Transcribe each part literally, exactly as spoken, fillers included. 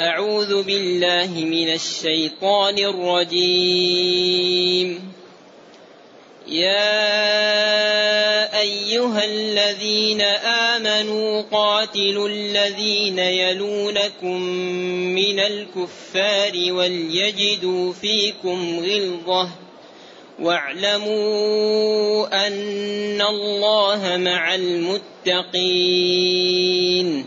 أعوذ بالله من الشيطان الرجيم. يا أيها الذين آمنوا قاتلوا الذين يلونكم من الكفار وليجدوا فيكم غلظة واعلموا أن الله مع المتقين.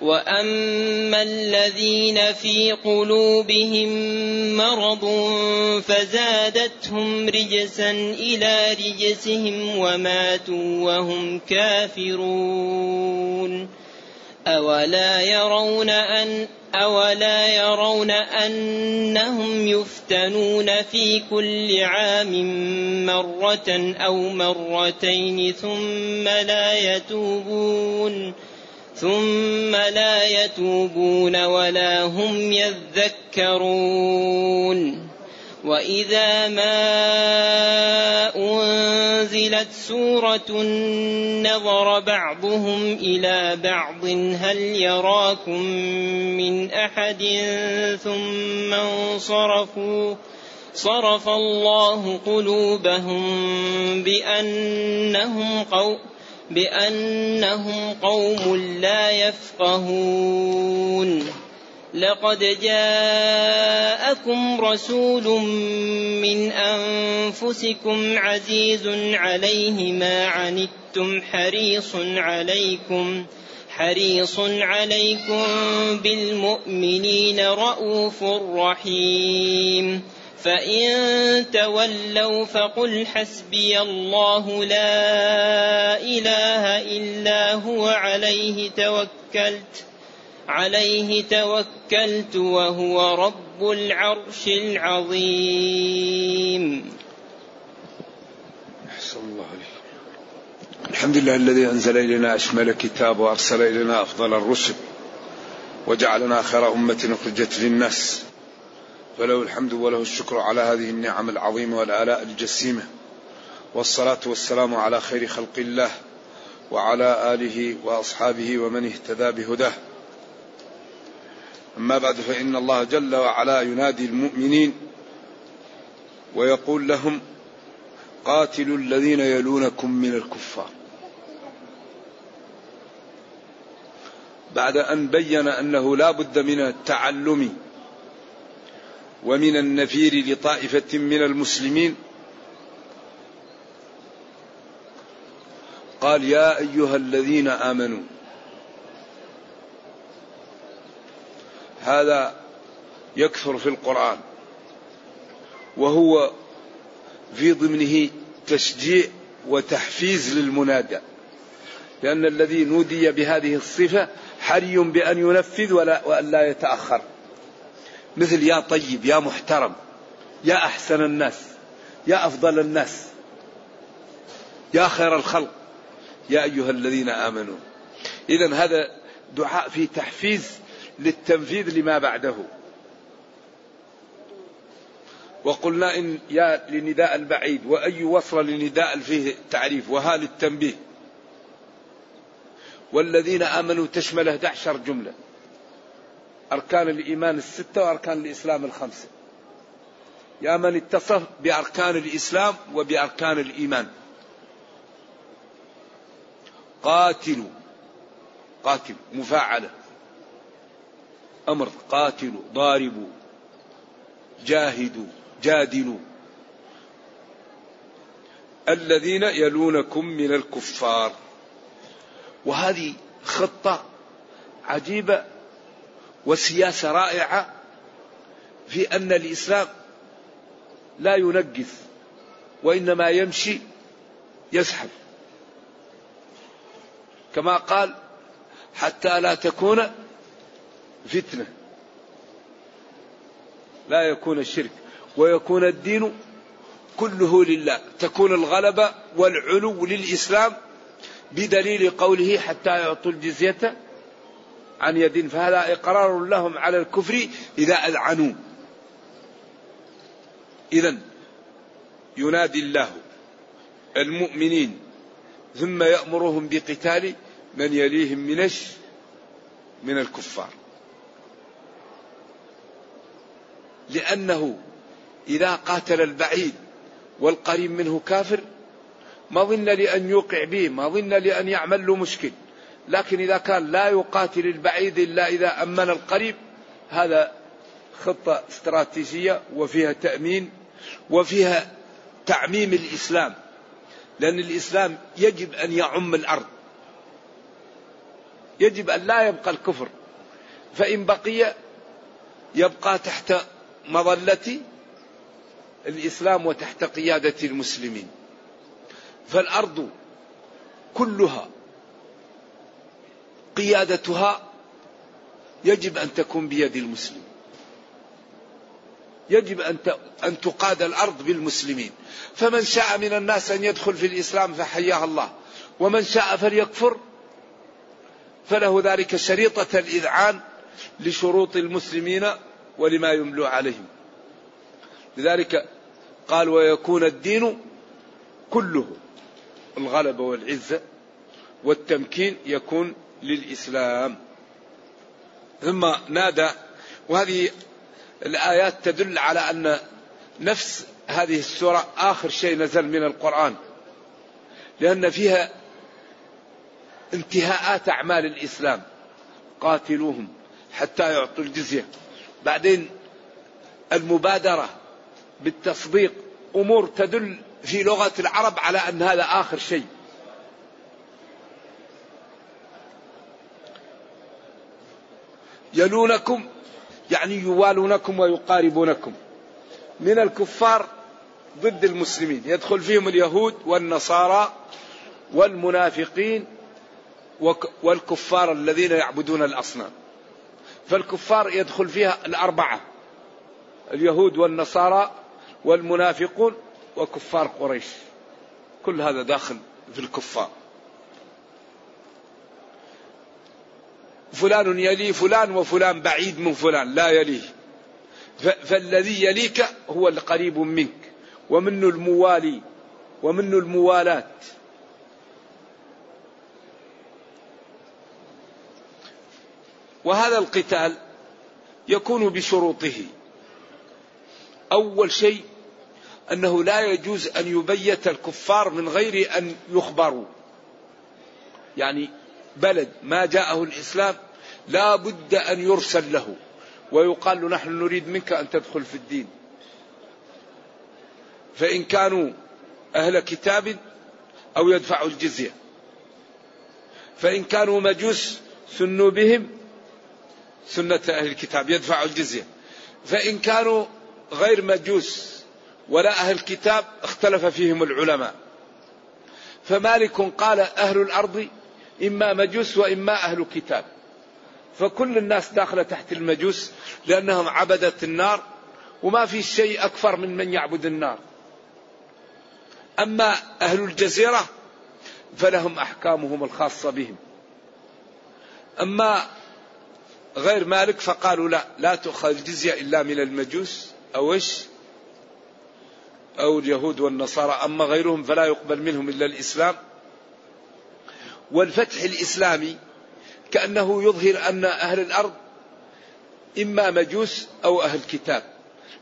وأما الذين في قلوبهم مرض فزادتهم رجسا إلى رجسهم وماتوا وهم كافرون. أولا يرون أن أولا يرون أنهم يفتنون في كل عام مرة أو مرتين ثم لا يتوبون ثم لا يتوبون ولا هم يذكرون. وإذا ما أنزلت سورة نظر بعضهم إلى بعض هل يراكم من أحد ثم انصرفوا، صرف الله قلوبهم بأنهم قوم بأنهم قوم لا يفقهون. لقد جاءكم رسول من أنفسكم عزيز عليه ما عنتم حريص عليكم حريص عليكم بالمؤمنين رؤوف رحيم. فإن تولوا فقل حسبي الله لا إله إلا هو عليه توكلت عليه توكلت وهو رب العرش العظيم. أحسن الله عليكم. الحمد لله الذي أنزل إلينا أشمل كتاب وأرسل إلينا أفضل الرسل وجعلنا خير أمة أخرجت للناس، فله الحمد وله الشكر على هذه النعم العظيمة والآلاء الجسيمة، والصلاة والسلام على خير خلق الله وعلى آله وأصحابه ومن اهتدى بهداه. أما بعد، فإن الله جل وعلا ينادي المؤمنين ويقول لهم قاتلوا الذين يلونكم من الكفار، بعد أن بين أنه لا بد من التعلم ومن النفير لطائفة من المسلمين. قال يا أيها الذين آمنوا، هذا يكثر في القرآن وهو في ضمنه تشجيع وتحفيز للمنادى، لأن الذي نودي بهذه الصفة حري بأن ينفذ وأن لا يتأخر، مثل يا طيب، يا محترم، يا أحسن الناس، يا أفضل الناس، يا خير الخلق، يا أيها الذين آمنوا. إذن هذا دعاء في تحفيز للتنفيذ لما بعده. وقلنا إن يا لنداء البعيد، وأي وصل لنداء فيه تعريف، وها للتنبيه، والذين آمنوا تشمل إحدى عشرة جملة، أركان الإيمان الستة وأركان الإسلام الخمسة. يا من اتصف بأركان الإسلام وبأركان الإيمان. قاتلوا، قاتل مفاعلة أمر، قاتلوا ضاربوا جاهدوا جادلوا الذين يلونكم من الكفار. وهذه خطة عجيبة وسياسة رائعة في أن الإسلام لا ينقف، وإنما يمشي يسحب، كما قال حتى لا تكون فتنة، لا يكون الشرك. ويكون الدين كله لله، تكون الغلبة والعلو للإسلام بدليل قوله حتى يعطوا الجزية عن يد، فهذا إقرار لهم على الكفر إذا أذعنوا. إذن ينادي الله المؤمنين ثم يأمرهم بقتال من يليهم من من الكفار، لأنه إذا قاتل البعيد والقريب منه كافر ما ظن لأن يوقع به، ما ظن لأن يعمل له مشكل، لكن إذا كان لا يقاتل البعيد إلا إذا أمن القريب، هذا خطة استراتيجية وفيها تأمين وفيها تعميم الإسلام، لأن الإسلام يجب أن يعم الأرض، يجب أن لا يبقى الكفر، فإن بقي يبقى تحت مظلة الإسلام وتحت قيادة المسلمين. فالأرض كلها قيادتها يجب أن تكون بيد المسلم، يجب أن تقاد الأرض بالمسلمين، فمن شاء من الناس أن يدخل في الإسلام فحياه الله، ومن شاء فليكفر، فله ذلك شريطة الإذعان لشروط المسلمين ولما يملو عليهم. لذلك قال ويكون الدين كله، الغلبة والعزة والتمكين يكون للإسلام. ثم نادى، وهذه الآيات تدل على أن نفس هذه السورة آخر شيء نزل من القرآن، لأن فيها انتهاءات أعمال الإسلام، قاتلوهم حتى يعطوا الجزية، بعدين المبادرة بالتصديق، أمور تدل في لغة العرب على أن هذا آخر شيء. يلونكم يعني يوالونكم ويقاربونكم، من الكفار ضد المسلمين، يدخل فيهم اليهود والنصارى والمنافقين والكفار الذين يعبدون الأصنام، فالكفار يدخل فيها الأربعة، اليهود والنصارى والمنافقون وكفار قريش، كل هذا داخل في الكفار. فلان يلي فلان وفلان بعيد من فلان لا يليه، فالذي يليك هو القريب منك، ومنه الموالي ومنه الموالات. وهذا القتال يكون بشروطه، أول شيء أنه لا يجوز أن يبيت الكفار من غير أن يخبروا، يعني بلد ما جاءه الإسلام لا بد أن يرسل له ويقال له نحن نريد منك أن تدخل في الدين، فإن كانوا أهل كتاب أو يدفعوا الجزية، فإن كانوا مجوس سنوا بهم سنة أهل الكتاب يدفعوا الجزية، فإن كانوا غير مجوس ولا أهل الكتاب اختلف فيهم العلماء، فمالك قال أهل الأرض إما مجوس وإما أهل كتاب، فكل الناس داخلة تحت المجوس لأنهم عبدت النار، وما في شيء أكثر من من يعبد النار. أما أهل الجزيرة فلهم أحكامهم الخاصة بهم، أما غير مالك فقالوا لا لا تؤخذ الجزية إلا من المجوس أو إيش أو اليهود والنصارى، أما غيرهم فلا يقبل منهم إلا الإسلام. والفتح الإسلامي كأنه يظهر أن أهل الأرض إما مجوس أو أهل كتاب،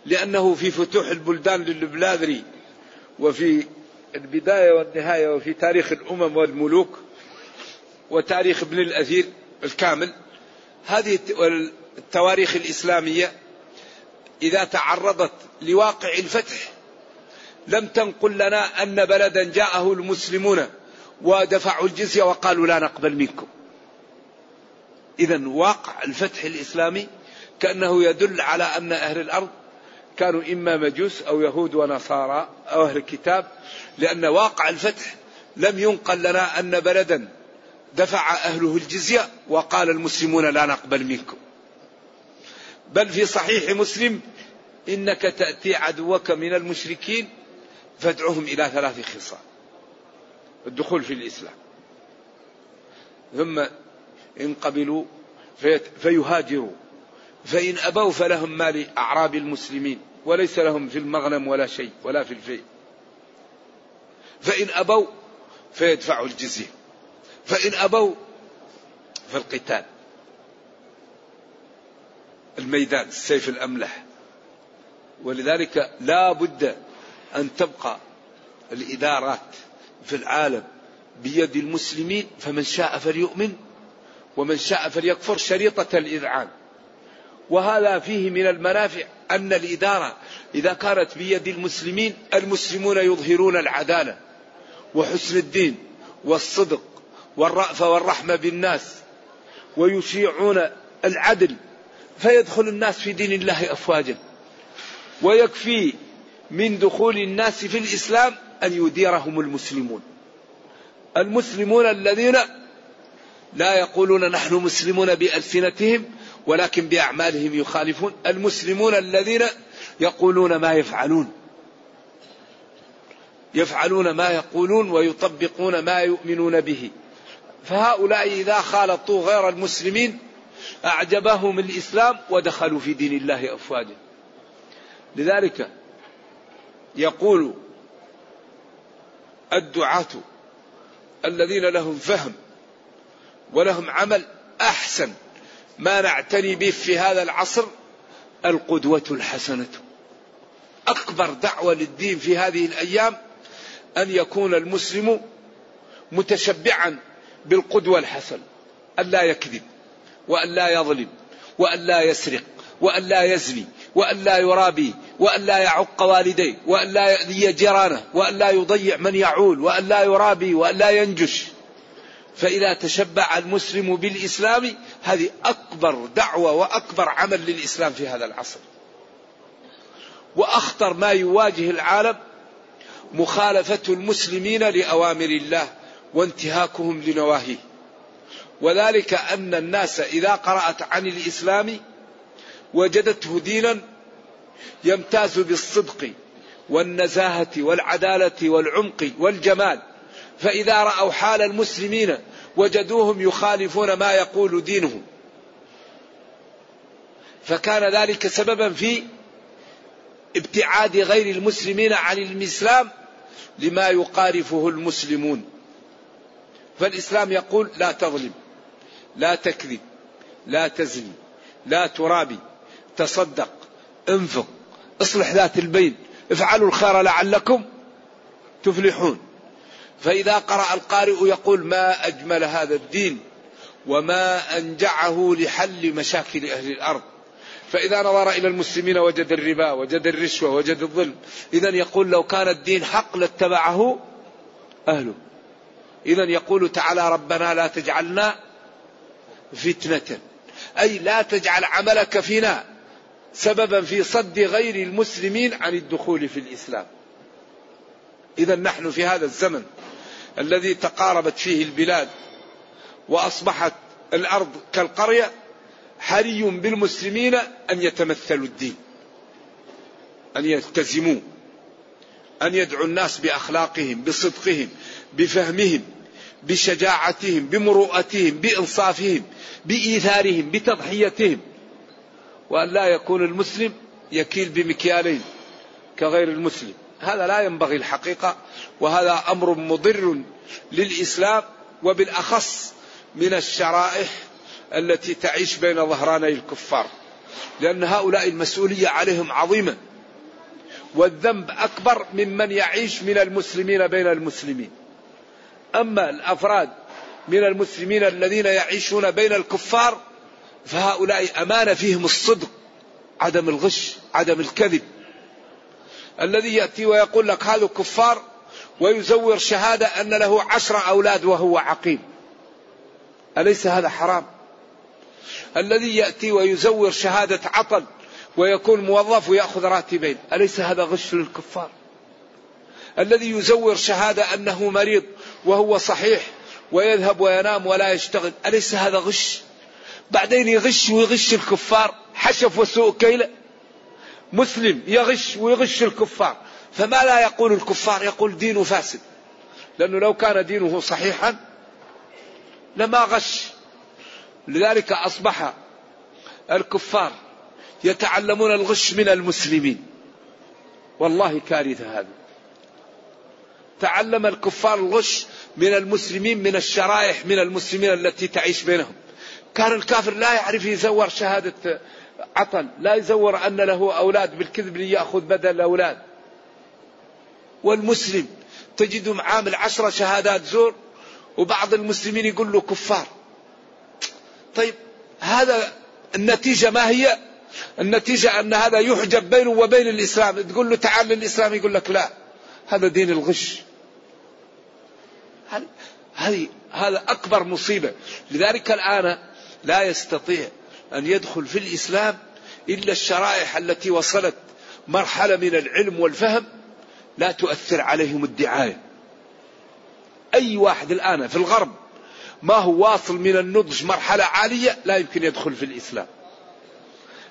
لأنه في فتوح البلدان للبلاذري وفي البداية والنهاية وفي تاريخ الأمم والملوك وتاريخ ابن الأثير الكامل، هذه التواريخ الإسلامية إذا تعرضت لواقع الفتح لم تنقل لنا أن بلدا جاءه المسلمون ودفعوا الجزية وقالوا لا نقبل منكم. إذن واقع الفتح الإسلامي كأنه يدل على أن أهل الأرض كانوا إما مجوس أو يهود ونصارى أو أهل الكتاب، لأن واقع الفتح لم ينقل لنا أن بلدا دفع أهله الجزية وقال المسلمون لا نقبل منكم. بل في صحيح مسلم إنك تأتي عدوك من المشركين فادعهم إلى ثلاث خصال: الدخول في الإسلام، ثم إن قبلوا فيهاجروا، فإن أبوا فلهم ما لأعراب المسلمين وليس لهم في المغنم ولا شيء ولا في الفيء، فإن أبوا فيدفعوا الجزية، فإن أبوا فالقتال، الميدان، السيف الأملح. ولذلك لا بد أن تبقى الإدارات في العالم بيد المسلمين، فمن شاء فليؤمن ومن شاء فليكفر، شريطة الإذعان. وهذا فيه من المنافع أن الإدارة إذا كانت بيد المسلمين، المسلمون يظهرون العدالة وحسن الدين والصدق والرأفة والرحمة بالناس، ويشيعون العدل، فيدخل الناس في دين الله أفواجا. ويكفي من دخول الناس في الإسلام أن يديرهم المسلمون، المسلمون الذين لا يقولون نحن مسلمون بألسنتهم ولكن بأعمالهم يخالفون، المسلمون الذين يقولون ما يفعلون، يفعلون ما يقولون ويطبقون ما يؤمنون به. فهؤلاء إذا خالطوا غير المسلمين أعجبهم الإسلام ودخلوا في دين الله أفواجا. لذلك يقول الدعاة الذين لهم فهم ولهم عمل أحسن ما نعتني به في هذا العصر القدوة الحسنة. أكبر دعوة للدين في هذه الأيام أن يكون المسلم متشبعا بالقدوة الحسنة، أن لا يكذب وأن لا يظلم وأن لا يسرق وأن لا يزني وأن لا يرابي وأن لا يعق والديه وأن لا يؤذي جيرانه وأن لا يضيع من يعول وأن لا يرابي وأن لا ينجش. فإذا تشبع المسلم بالإسلام، هذه أكبر دعوة وأكبر عمل للإسلام في هذا العصر. وأخطر ما يواجه العالم مخالفة المسلمين لأوامر الله وانتهاكهم لنواهيه، وذلك أن الناس إذا قرأت عن الإسلام وجدته دينا يمتاز بالصدق والنزاهة والعدالة والعمق والجمال، فإذا رأوا حال المسلمين وجدوهم يخالفون ما يقول دينهم، فكان ذلك سببا في ابتعاد غير المسلمين عن الإسلام لما يقارفه المسلمون. فالإسلام يقول لا تظلم، لا تكذب، لا تزني، لا ترابي، تصدق، انفق، اصلح ذات البين، افعلوا الخير لعلكم تفلحون. فإذا قرأ القارئ يقول ما أجمل هذا الدين وما أنجعه لحل مشاكل أهل الأرض. فإذا نظر إلى المسلمين وجد الربا، وجد الرشوة، وجد الظلم. إذن يقول لو كان الدين حق لاتبعه أهله. إذن يقول تعالى ربنا لا تجعلنا فتنة، أي لا تجعل عملك فينا سببا في صد غير المسلمين عن الدخول في الإسلام. إذا نحن في هذا الزمن الذي تقاربت فيه البلاد وأصبحت الأرض كالقرية، حري بالمسلمين أن يتمثلوا الدين، أن يلتزموا، أن يدعوا الناس بأخلاقهم، بصدقهم، بفهمهم، بشجاعتهم، بمروءتهم، بإنصافهم، بإيثارهم، بتضحيتهم، وأن لا يكون المسلم يكيل بمكيالين كغير المسلم. هذا لا ينبغي الحقيقة، وهذا أمر مضر للإسلام، وبالأخص من الشرائح التي تعيش بين ظهراني الكفار، لأن هؤلاء المسؤولية عليهم عظيمة، والذنب أكبر ممن يعيش من المسلمين بين المسلمين. أما الأفراد من المسلمين الذين يعيشون بين الكفار، فهؤلاء أمانة فيهم الصدق، عدم الغش، عدم الكذب. الذي يأتي ويقول لك هذا كفار ويزور شهادة أن له عشرة أولاد وهو عقيم، أليس هذا حرام؟ الذي يأتي ويزور شهادة عطل ويكون موظف ويأخذ راتبين، أليس هذا غش للكفار؟ الذي يزور شهادة أنه مريض وهو صحيح ويذهب وينام ولا يشتغل، أليس هذا غش؟ بعدين يغش ويغش الكفار، حشف وسوء كيله. مسلم يغش ويغش الكفار، فما لا يقول الكفار يقول دينه فاسد، لأنه لو كان دينه صحيحا لما غش. لذلك أصبح الكفار يتعلمون الغش من المسلمين، والله كارثة هذا. تعلم الكفار الغش من المسلمين، من الشرائح من المسلمين التي تعيش بينهم. كان الكافر لا يعرف يزور شهادة عطل، لا يزور أن له أولاد بالكذب ليأخذ بدل الأولاد، والمسلم تجد معامل عشرة شهادات زور، وبعض المسلمين يقول له كفار. طيب هذا النتيجة ما هي؟ النتيجة أن هذا يحجب بينه وبين الإسلام. تقول له تعال للإسلام يقول لك لا، هذا دين الغش. هذا أكبر مصيبة. لذلك الآن لا يستطيع أن يدخل في الإسلام إلا الشرائح التي وصلت مرحلة من العلم والفهم لا تؤثر عليهم الدعاية. أي واحد الآن في الغرب ما هو واصل من النضج مرحلة عالية لا يمكن يدخل في الإسلام،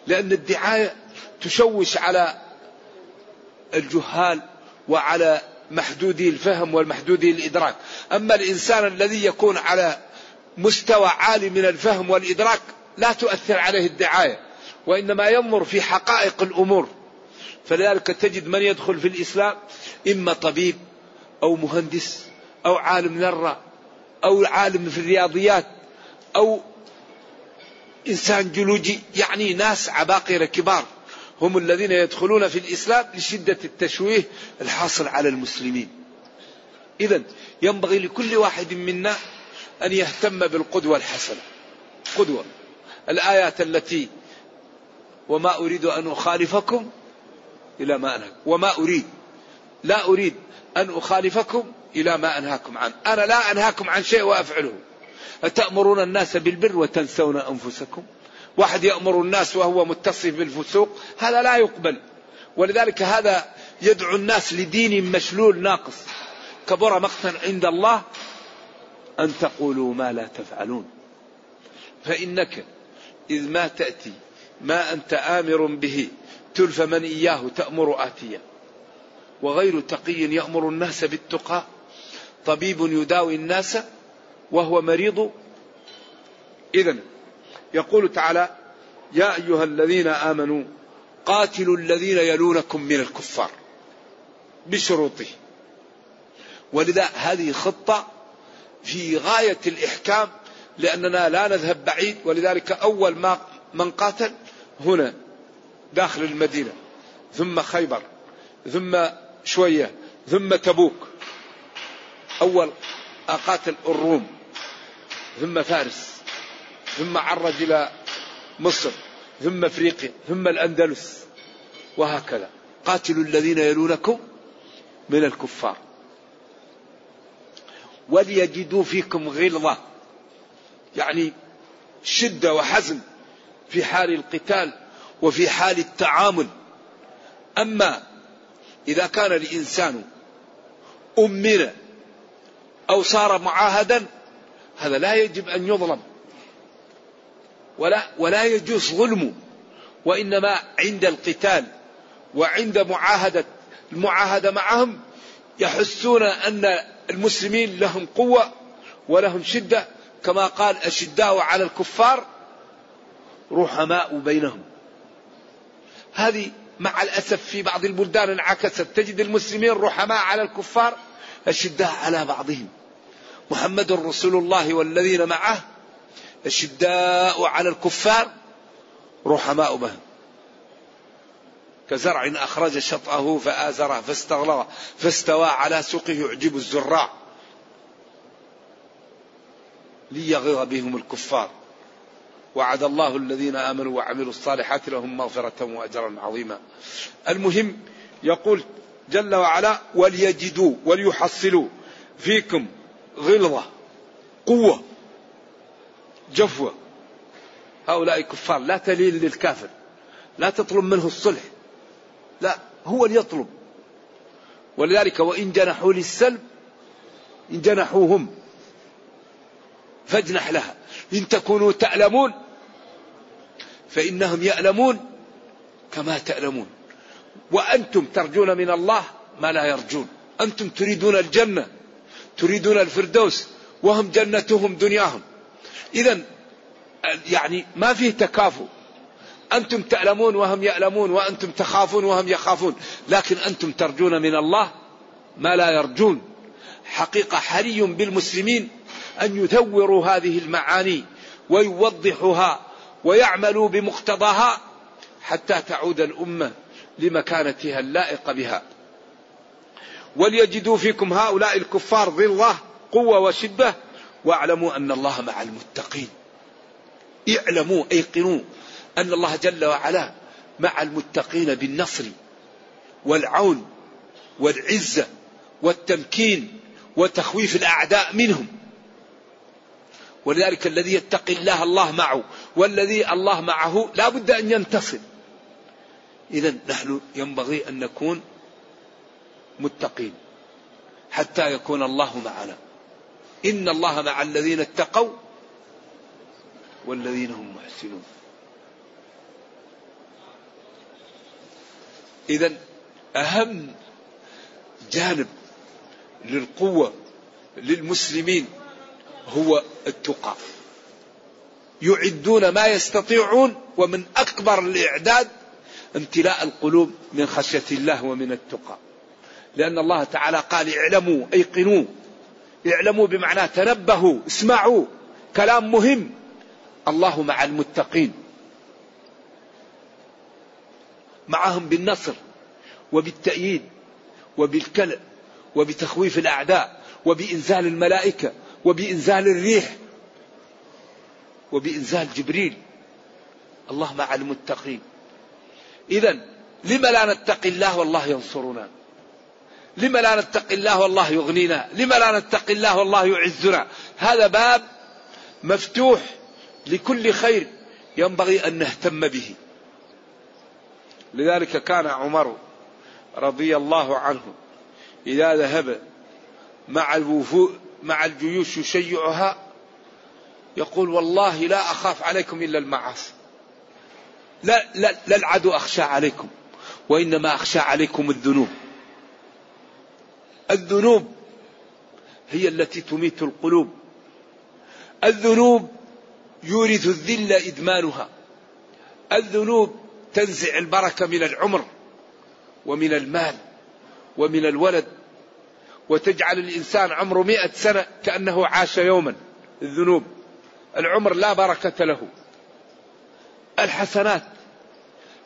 لأن الدعاية تشوش على الجهال وعلى محدودي الفهم والمحدودي الإدراك. أما الإنسان الذي يكون على مستوى عالي من الفهم والإدراك لا تؤثر عليه الدعاية، وإنما ينظر في حقائق الأمور. فلذلك تجد من يدخل في الإسلام إما طبيب أو مهندس أو عالم ذرة أو عالم في الرياضيات أو إنسان جيولوجي، يعني ناس عباقرة كبار هم الذين يدخلون في الإسلام لشدة التشويه الحاصل على المسلمين. إذن ينبغي لكل واحد منا أن يهتم بالقدوة الحسنة. قدوة الآيات التي وما أريد أن أخالفكم إلى ما أنهاكم، وما أريد لا أريد أن أخالفكم إلى ما أنهاكم عنه، أنا لا أنهاكم عن شيء وأفعله. أتأمرون الناس بالبر وتنسون أنفسكم؟ واحد يأمر الناس وهو متصف بالفسوق، هذا لا يقبل. ولذلك هذا يدعو الناس لدين مشلول ناقص. كبر مقتا عند الله أن تقولوا ما لا تفعلون، فإنك إذ ما تأتي ما أنت آمر به تلف من إياه تأمر آتيا. وغير تقي يأمر الناس بالتقى، طبيب يداوي الناس وهو مريض. إذن يقول تعالى يا أيها الذين آمنوا قاتلوا الذين يلونكم من الكفار بشروطه. ولذا هذه خطة في غاية الإحكام، لأننا لا نذهب بعيد. ولذلك أول ما من قاتل هنا داخل المدينة، ثم خيبر، ثم شوية، ثم تبوك. أول أقاتل الروم، ثم فارس، ثم عرج إلى مصر، ثم أفريقيا، ثم الأندلس، وهكذا. قاتلوا الذين يلونكم من الكفار وليجدوا فيكم غلظة، يعني شدة وحزم في حال القتال وفي حال التعامل. أما إذا كان الإنسان أمر أو صار معاهدا هذا لا يجب أن يظلم ولا, ولا يجوز ظلمه، وإنما عند القتال وعند معاهدة المعاهدة معهم يحسون أن المسلمين لهم قوة ولهم شدة، كما قال أشداء على الكفار رحماء بينهم. هذه مع الأسف في بعض البلدان انعكست، تجد المسلمين رحماء على الكفار أشداء على بعضهم. محمد رسول الله والذين معه أشداء على الكفار رحماء بهم، كزرع أخرج شطأه فآزره فاستغلظ فاستوى على سوقه يعجب الزراع ليغيظ بهم الكفار، وعد الله الذين آمنوا وعملوا الصالحات لهم مغفرة وأجرا عظيما. المهم يقول جل وعلا وليجدوا وليحصلوا فيكم غلظة، قوة، جفوة. هؤلاء الكفار لا تلين للكافر، لا تطلب منه الصلح، لا هو اللي يطلب. ولذلك وإن جنحوا للسلم إن جنحوهم فاجنح لها إن تكونوا تألمون فإنهم يألمون كما تألمون، وأنتم ترجون من الله ما لا يرجون. أنتم تريدون الجنة، تريدون الفردوس، وهم جنتهم دنياهم. إذن يعني ما فيه تكافؤ، أنتم تألمون وهم يألمون، وأنتم تخافون وهم يخافون، لكن أنتم ترجون من الله ما لا يرجون. حقيقة حري بالمسلمين أن يثوروا هذه المعاني ويوضحوها ويعملوا بمقتضاها حتى تعود الأمة لمكانتها اللائقة بها. وليجدوا فيكم هؤلاء الكفار غلظة قوة وشدة، واعلموا أن الله مع المتقين. اعلموا، ايقنوا أن الله جل وعلا مع المتقين بالنصر والعون والعزة والتمكين وتخويف الأعداء منهم. ولذلك الذي يتقي الله الله معه، والذي الله معه لا بد أن ينتصر. إذن نحن ينبغي أن نكون متقين حتى يكون الله معنا. إن الله مع الذين اتقوا والذين هم محسنون. إذن أهم جانب للقوة للمسلمين هو التقى. يعدون ما يستطيعون، ومن أكبر الإعداد امتلاء القلوب من خشية الله ومن التقى. لأن الله تعالى قال اعلموا، ايقنوا. اعلموا بمعنى تنبهوا، اسمعوا، كلام مهم. الله مع المتقين، معهم بالنصر وبالتأييد وبالكلأ وبتخويف الأعداء وبإنزال الملائكة وبإنزال الريح وبإنزال جبريل. الله مع المتقين. إذن لما لا نتقي الله والله ينصرنا؟ لما لا نتقي الله والله يغنينا؟ لما لا نتقي الله والله يعزنا؟ هذا باب مفتوح لكل خير ينبغي أن نهتم به. لذلك كان عمر رضي الله عنه إذا ذهب مع الوفود مع الجيوش يشيعها يقول والله لا أخاف عليكم إلا المعاصي، لا, لا, لا العدو أخشى عليكم، وإنما أخشى عليكم الذنوب. الذنوب هي التي تميت القلوب. الذنوب يورث الذل إدمانها. الذنوب تنزع البركة من العمر ومن المال ومن الولد، وتجعل الإنسان عمره مئة سنة كأنه عاش يوما. الذنوب العمر لا بركة له. الحسنات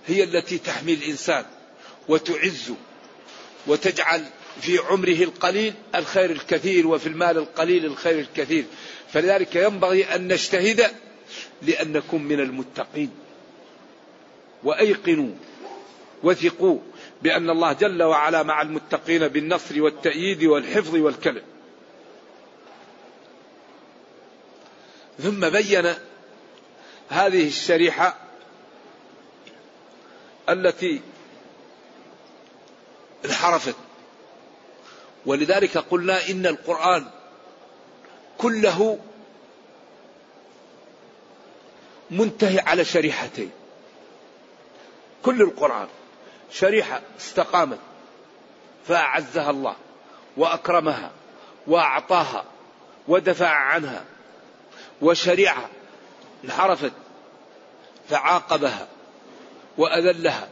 هي التي تحمي الإنسان وتعزه وتجعل في عمره القليل الخير الكثير، وفي المال القليل الخير الكثير. فلذلك ينبغي أن نجتهد لأن نكون من المتقين. وأيقنوا وثقوا بأن الله جل وعلا مع المتقين بالنصر والتأييد والحفظ والكلم. ثم بين هذه الشريحة التي انحرفت. ولذلك قلنا إن القرآن كله منتهي على شريحتين. كل القرآن شريحة استقامت فأعزها الله وأكرمها وأعطاها ودفع عنها، وشريعة انحرفت فعاقبها وأذلها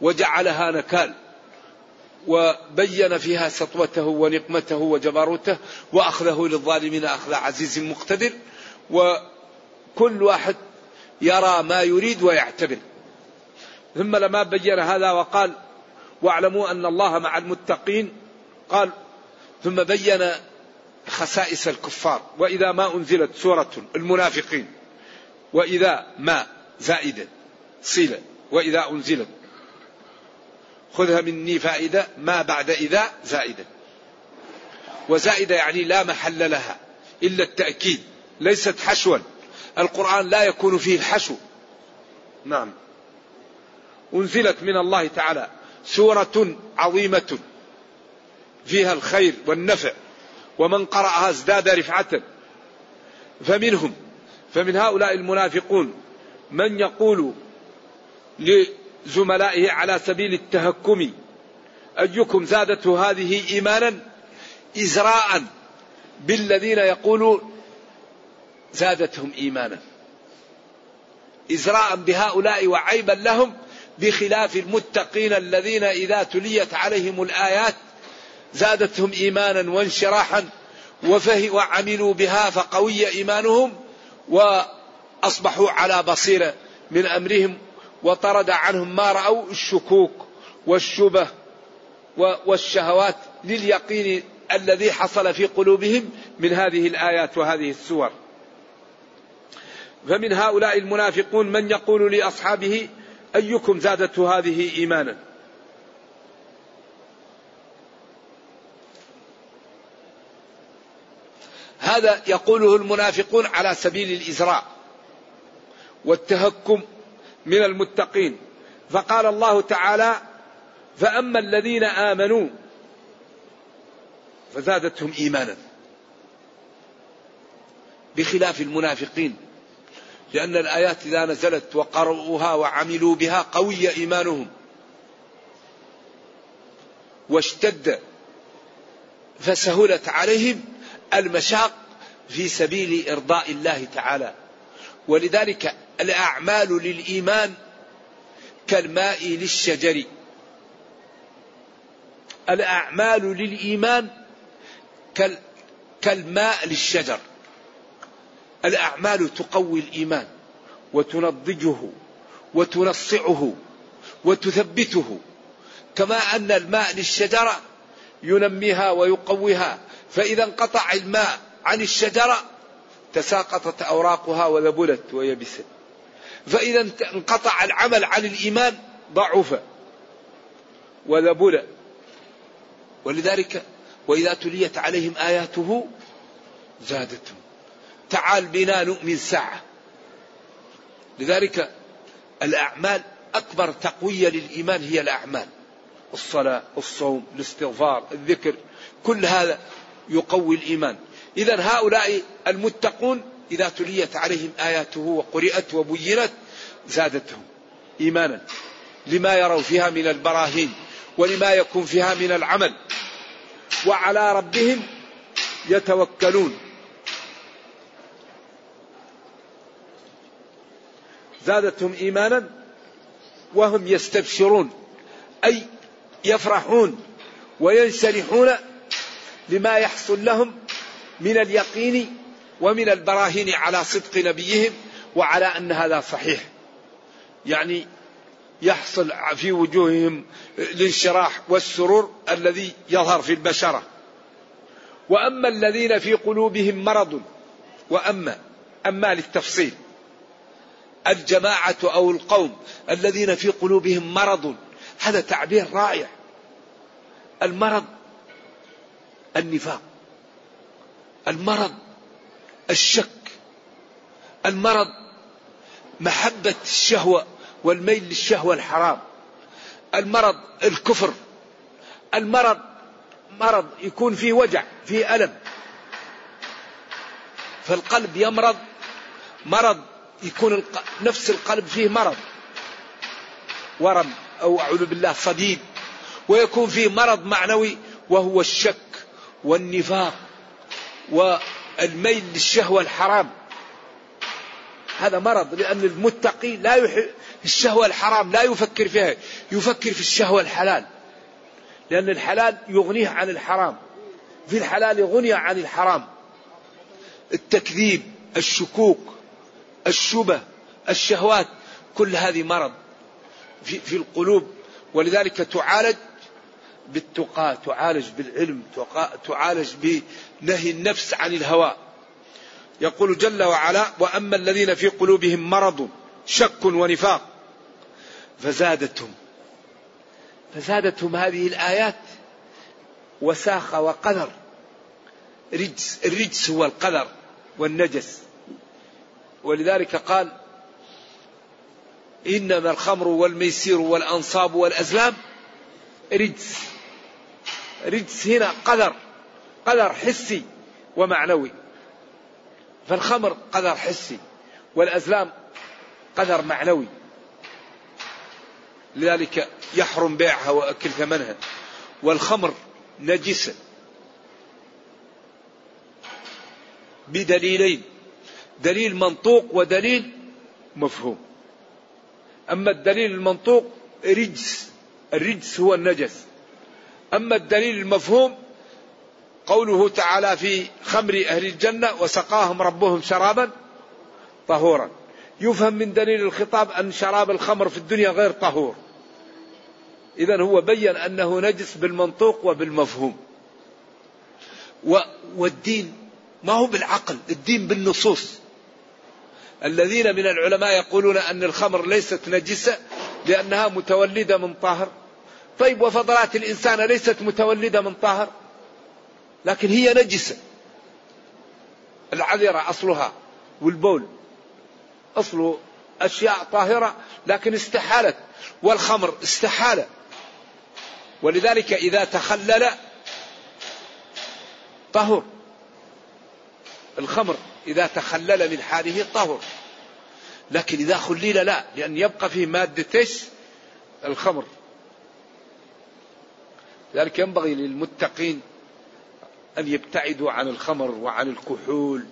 وجعلها نكال وبين فيها سطوته ونقمته وجبروته وأخذه للظالمين أخذ عزيز مقتدر. وكل واحد يرى ما يريد ويعتبر. ثم لما بين هذا وقال واعلموا أن الله مع المتقين، قال ثم بين خسائس الكفار. وإذا ما أنزلت سورة المنافقين، وإذا ما زائدا صلة، وإذا أنزلت خذها مني فائدة، ما بعد إذا زائدا. وزائدة يعني لا محل لها إلا التأكيد، ليست حشوا. القرآن لا يكون فيه الحشو. نعم، أنزلت من الله تعالى سورة عظيمة فيها الخير والنفع، ومن قرأها ازداد رفعة. فمنهم فمن هؤلاء المنافقون من يقول زملائه على سبيل التهكم، أيكم زادته هذه إيمانا، إزراء بالذين يقولون زادتهم إيمانا، إزراء بهؤلاء وعيبا لهم، بخلاف المتقين الذين إذا تليت عليهم الآيات زادتهم إيمانا وانشراحا وعملوا بها فقوي إيمانهم وأصبحوا على بصيرة من أمرهم، وطرد عنهم ما رأوا الشكوك والشبه والشهوات لليقين الذي حصل في قلوبهم من هذه الآيات وهذه السور. فمن هؤلاء المنافقون من يقول لأصحابه أيكم زادته هذه إيمانا. هذا يقوله المنافقون على سبيل الإزراء والتهكم من المتقين. فقال الله تعالى فأما الذين آمنوا فزادتهم إيمانا، بخلاف المنافقين، لأن الآيات إذا نزلت وقرؤوها وعملوا بها قوي إيمانهم واشتد، فسهلت عليهم المشاق في سبيل إرضاء الله تعالى. ولذلك الأعمال للإيمان كالماء للشجر، الأعمال للإيمان كالماء للشجر، الأعمال تقوي الإيمان وتنضجه وتنصعه وتثبته، كما أن الماء للشجرة ينميها ويقويها، فإذا انقطع الماء عن الشجرة تساقطت أوراقها وذبلت ويبست، فإذا انقطع العمل عن الإيمان ضعف وذبل. ولذلك وإذا تليت عليهم آياته زادتهم، تعال بنا نؤمن ساعة. لذلك الأعمال أكبر تقوية للإيمان هي الأعمال، الصلاة، الصوم، الاستغفار، الذكر، كل هذا يقوي الإيمان. إذن هؤلاء المتقون إذا تليت عليهم آياته وقرئت وبينت زادتهم إيمانا، لما يروا فيها من البراهين ولما يكون فيها من العمل، وعلى ربهم يتوكلون. زادتهم إيمانا وهم يستبشرون، أي يفرحون وينسرحون لما يحصل لهم من اليقين ومن البراهين على صدق نبيهم وعلى أن هذا صحيح. يعني يحصل في وجوههم الانشراح والسرور الذي يظهر في البشرة. وأما الذين في قلوبهم مرض، وأما أما للتفصيل، الجماعة أو القوم الذين في قلوبهم مرض، هذا تعبير رائع. المرض النفاق، المرض الشك، المرض محبة الشهوة والميل للشهوة الحرام، المرض الكفر، المرض مرض يكون فيه وجع فيه ألم، فالقلب يمرض، مرض يكون نفس القلب فيه مرض ورم أو أعوذ بالله صديد، ويكون فيه مرض معنوي وهو الشك والنفاق والميل للشهوة الحرام. هذا مرض، لأن المتقي لا يحب الشهوة الحرام، لا يفكر فيها، يفكر في الشهوة الحلال، لأن الحلال يغنيه عن الحرام، في الحلال يغني عن الحرام. التكذيب، الشكوك، الشبه، الشهوات، كل هذه مرض في, في القلوب. ولذلك تعالج بالتقى، تعالج بالعلم، تعالج بنهي النفس عن الهوى. يقول جل وعلا وأما الذين في قلوبهم مرض، شك ونفاق، فزادتهم فزادتهم هذه الآيات وساخ وقذر. رجس، الرجس هو القذر والنجس. ولذلك قال إنما الخمر والميسير والأنصاب والأزلام رجس. رجس هنا قذر، قذر حسي ومعنوي. فالخمر قذر حسي، والأزلام قذر معنوي. لذلك يحرم بيعها وأكل ثمنها. والخمر نجسة بدليلين، دليل منطوق ودليل مفهوم. أما الدليل المنطوق رجس، الرجس هو النجس. أما الدليل المفهوم قوله تعالى في خمر أهل الجنة وسقاهم ربهم شرابا طهورا، يفهم من دليل الخطاب أن شراب الخمر في الدنيا غير طهور، إذن هو بيّن أنه نجس بالمنطوق وبالمفهوم. والدين ما هو بالعقل، الدين بالنصوص. الذين من العلماء يقولون أن الخمر ليست نجسة لأنها متولدة من طاهر، طيب وفضلات الإنسان ليست متولدة من طاهر؟ لكن هي نجسة. العذرة أصلها والبول أصله أشياء طاهرة لكن استحالت، والخمر استحالة. ولذلك إذا تخلل طهر، الخمر إذا تخلل من حاله طهر، لكن إذا خلل لا، لأن يبقى فيه مادة الخمر. لذلك ينبغي للمتقين أن يبتعدوا عن الخمر وعن الكحول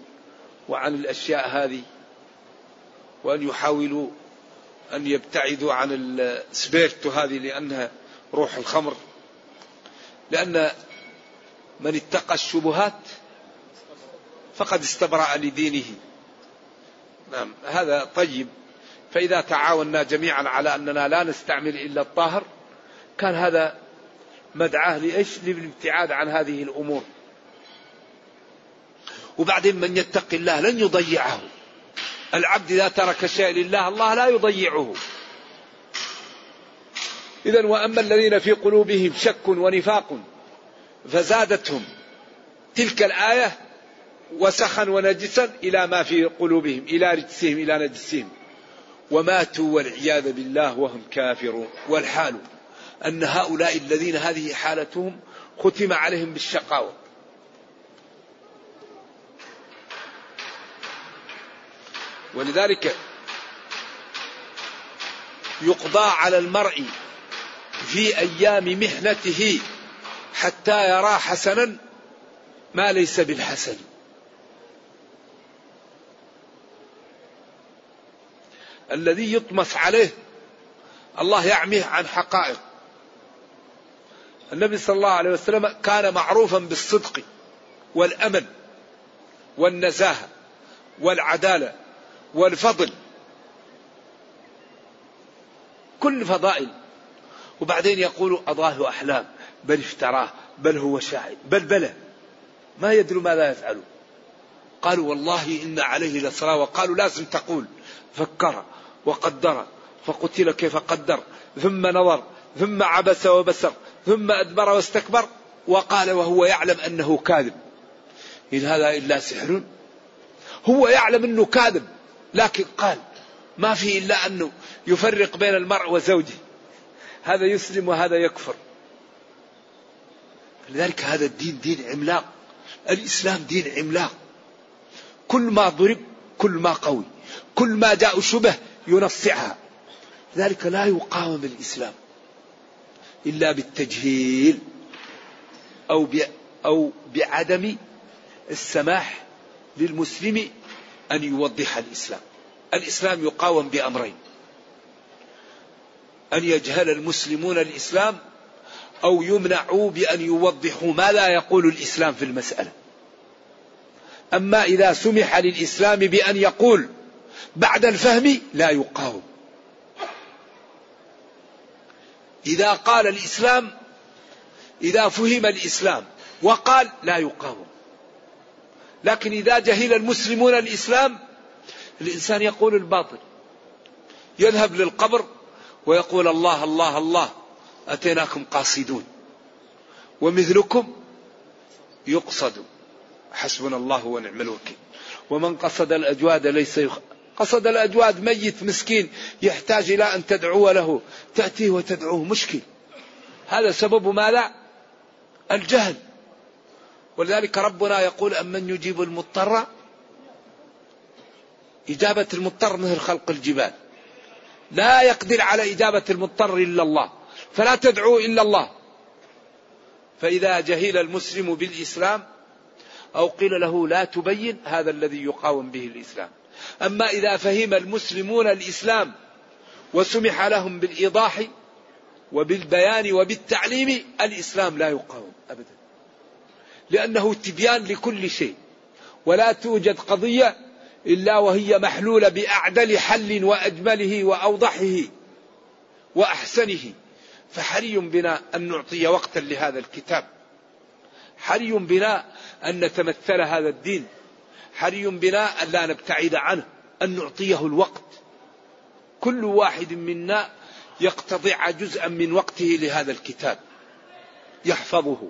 وعن الأشياء هذه، وأن يحاولوا أن يبتعدوا عن السبيرتو هذه لأنها روح الخمر، لأن من اتقى الشبهات فقد استبرأ لدينه. نعم، هذا طيب. فإذا تعاوننا جميعا على أننا لا نستعمل إلا الطاهر كان هذا مدعاه لإيش؟ للابتعاد عن هذه الأمور. وبعدين من يتقي الله لن يضيعه. العبد إذا ترك شيء لله الله لا يضيعه. إذن وأما الذين في قلوبهم شك ونفاق فزادتهم تلك الآية وسخا ونجسا إلى ما في قلوبهم، إلى رجسهم، إلى نجسهم، وماتوا والعياذ بالله وهم كافرون. والحال أن هؤلاء الذين هذه حالتهم ختم عليهم بالشقاوة. ولذلك يقضى على المرء في أيام محنته حتى يرى حسنا ما ليس بالحسن. الذي يطمس عليه الله يعميه عن حقائق. النبي صلى الله عليه وسلم كان معروفا بالصدق والأمن والنزاهة والعدالة والفضل، كل فضائل. وبعدين يقولوا أضاه أحلام، بل افتراه، بل هو شاعر، بل بلى ما يدري ماذا يفعل. قالوا والله إن عليه لصلاة، وقالوا لازم تقول فكر وقدر فقتل كيف قدر ثم نظر ثم عبس وبسر ثم أدبر واستكبر وقال وهو يعلم أنه كاذب، إن هذا إلا سحر. هو يعلم أنه كاذب لكن قال ما فيه إلا أنه يفرق بين المرء وزوجه، هذا يسلم وهذا يكفر. لذلك هذا الدين دين عملاق، الإسلام دين عملاق، كل ما ضرب كل ما قوي، كل ما جاء شبه ينصعها. لذلك لا يقاوم الإسلام إلا بالتجهيل أو أو بعدم السماح للمسلم أن يوضح الإسلام. الإسلام يقاوم بأمرين، أن يجهل المسلمون الإسلام أو يمنعوا بأن يوضحوا ما لا يقول الإسلام في المسألة. أما إذا سمح للإسلام بأن يقول بعد الفهم لا يقاوم. إذا قال الإسلام، إذا فهم الإسلام وقال لا يقاوم. لكن إذا جهل المسلمون الإسلام الإنسان يقول الباطل، يذهب للقبر ويقول الله الله الله أتيناكم قاصدون ومثلكم يقصد، حسبنا الله ونعم الوكيل. ومن قصد الأجواد ليس يخ... قصد الأجواد ميت مسكين يحتاج إلى أن تدعو له، تأتيه وتدعوه مشكل، هذا سبب ما لا الجهل. ولذلك ربنا يقول أمن يجيب المضطر، إجابة المضطر مثل خلق الجبال، لا يقدر على إجابة المضطر إلا الله، فلا تدعو إلا الله. فإذا جهل المسلم بالإسلام أو قيل له لا تبين، هذا الذي يقاوم به الإسلام. أما إذا فهم المسلمون الإسلام وسمح لهم بالإيضاح وبالبيان وبالتعليم، الإسلام لا يقاوم أبدا، لأنه تبيان لكل شيء، ولا توجد قضية إلا وهي محلولة بأعدل حل وأجمله وأوضحه وأحسنه. فحري بنا أن نعطي وقتا لهذا الكتاب، حري بنا أن نتمثل هذا الدين، حري بنا أن لا نبتعد عنه، أن نعطيه الوقت. كل واحد منا يقتطع جزءا من وقته لهذا الكتاب، يحفظه،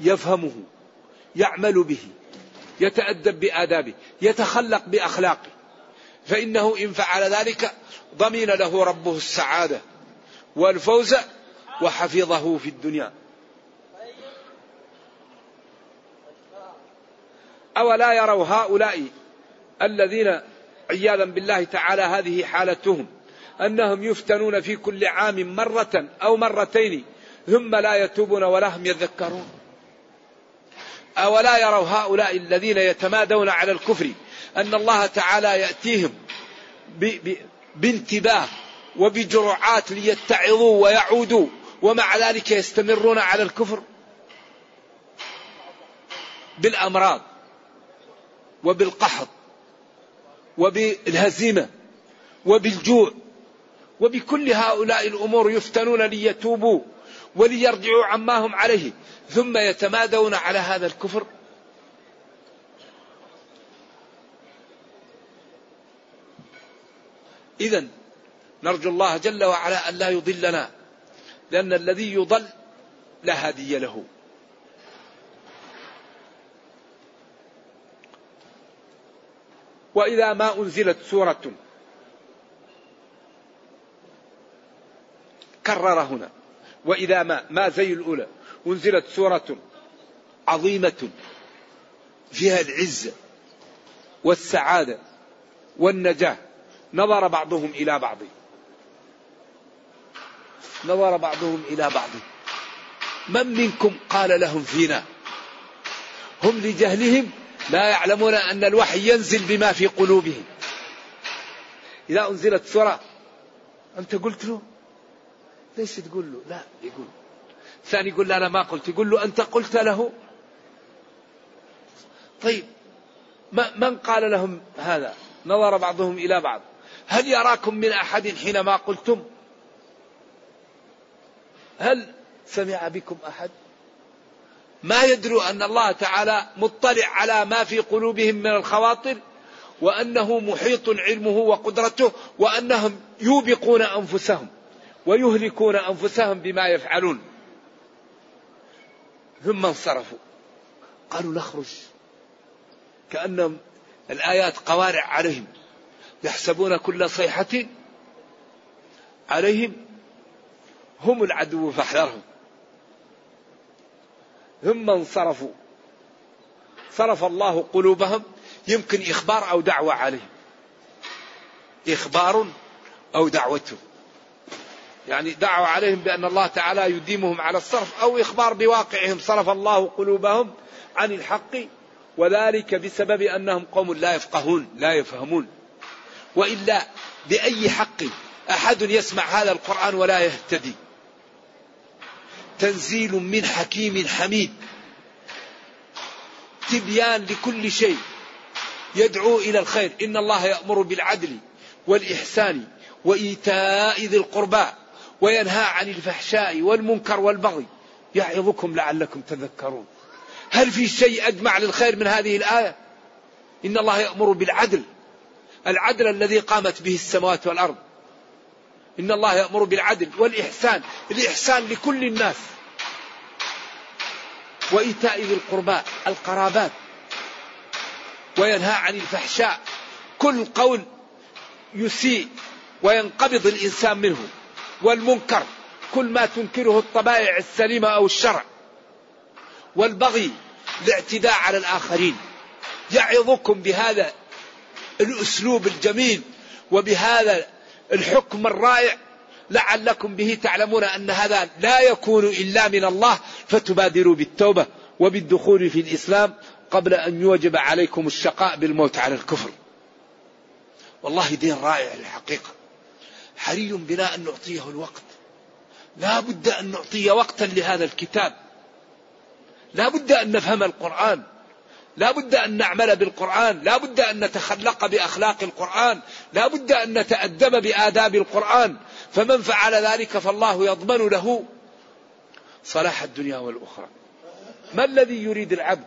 يفهمه، يعمل به، يتأدب بآدابه، يتخلق بأخلاقه، فإنه إن فعل ذلك ضمن له ربه السعادة والفوز وحفظه في الدنيا. أولا يروا هؤلاء الذين عياذا بالله تعالى هذه حالتهم، أنهم يفتنون في كل عام مرة أو مرتين ثم لا يتوبون ولا هم يذكرون؟ أولا يروا هؤلاء الذين يتمادون على الكفر أن الله تعالى يأتيهم ب ب بانتباه وبجرعات ليتعظوا ويعودوا، ومع ذلك يستمرون على الكفر بالأمراض وبالقحط وبالهزيمة وبالجوع وبكل هؤلاء الأمور، يفتنون ليتوبوا وليرجعوا عما هم عليه، ثم يتمادون على هذا الكفر. إذن نرجو الله جل وعلا أن لا يضلنا، لأن الذي يضل لا هادي له. وإذا ما أنزلت سورة، كرر هنا وإذا ما ما زي الأولى، أنزلت سورة عظيمة فيها العزة والسعادة والنجاة، نظر بعضهم إلى بعض، نظر بعضهم إلى بعض، من منكم قال لهم فينا؟ هم لجهلهم لا يعلمون أن الوحي ينزل بما في قلوبهم. إذا أنزلت سورة أنت قلت له، ليش تقول له؟ لا يقول. ثاني يقول لا أنا ما قلت، يقول له أنت قلت له. طيب من قال لهم هذا؟ نظر بعضهم إلى بعض، هل يراكم من أحد حينما قلتم؟ هل سمع بكم أحد؟ ما يدروا أن الله تعالى مطلع على ما في قلوبهم من الخواطر، وأنه محيط علمه وقدرته، وأنهم يوبقون أنفسهم ويهلكون أنفسهم بما يفعلون. ثم انصرفوا قالوا نخرج، كأنهم الآيات قوارع عليهم، يحسبون كل صيحة عليهم، هم العدو فاحذرهم. ثم انصرفوا، صرف الله قلوبهم، يمكن إخبار أو دعوة عليهم، إخبار أو دعوته، يعني دعوا عليهم بأن الله تعالى يديمهم على الصرف، أو إخبار بواقعهم. صرف الله قلوبهم عن الحق، وذلك بسبب أنهم قوم لا يفقهون لا يفهمون، وإلا بأي حق أحد يسمع هذا القرآن ولا يهتدي؟ تنزيل من حكيم حميد، تبيان لكل شيء، يدعو إلى الخير، إن الله يأمر بالعدل والإحسان وإيتاء ذي القربى وينهى عن الفحشاء والمنكر والبغي يعظكم لعلكم تذكرون. هل في شيء أجمع للخير من هذه الآية؟ إن الله يأمر بالعدل، العدل الذي قامت به السماوات والأرض، إن الله يأمر بالعدل والإحسان، الإحسان لكل الناس، وإيتاء ذي القربى، القرابات، وينهى عن الفحشاء، كل قول يسيء وينقبض الإنسان منه، والمنكر كل ما تنكره الطبائع السليمة أو الشرع، والبغي الاعتداء على الآخرين. يعظكم بهذا الأسلوب الجميل وبهذا الحكم الرائع لعلكم به تعلمون أن هذا لا يكون إلا من الله، فتبادروا بالتوبة وبالدخول في الإسلام قبل أن يوجب عليكم الشقاء بالموت على الكفر. والله دين رائع الحقيقة، حري بنا أن نعطيه الوقت، لا بد أن نعطي وقتا لهذا الكتاب، لا بد أن نفهم القرآن، لا بد أن نعمل بالقرآن، لا بد أن نتخلق بأخلاق القرآن، لا بد أن نتأدب بآداب القرآن. فمن فعل ذلك فالله يضمن له صلاح الدنيا والأخرى. ما الذي يريد العبد؟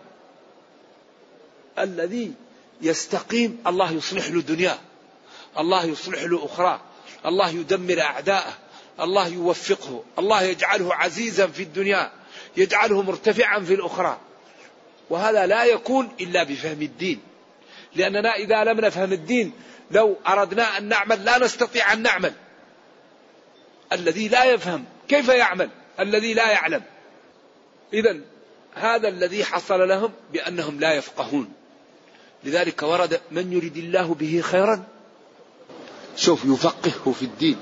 الذي يستقيم الله يصلح له دنياه، الله يصلح له أخرى، الله يدمر أعداءه، الله يوفقه، الله يجعله عزيزا في الدنيا، يجعله مرتفعا في الأخرى. وهذا لا يكون إلا بفهم الدين، لأننا إذا لم نفهم الدين لو أردنا أن نعمل لا نستطيع أن نعمل. الذي لا يفهم كيف يعمل؟ الذي لا يعلم. إذا هذا الذي حصل لهم بأنهم لا يفقهون. لذلك ورد من يريد الله به خيرا شوف يفقهه في الدين،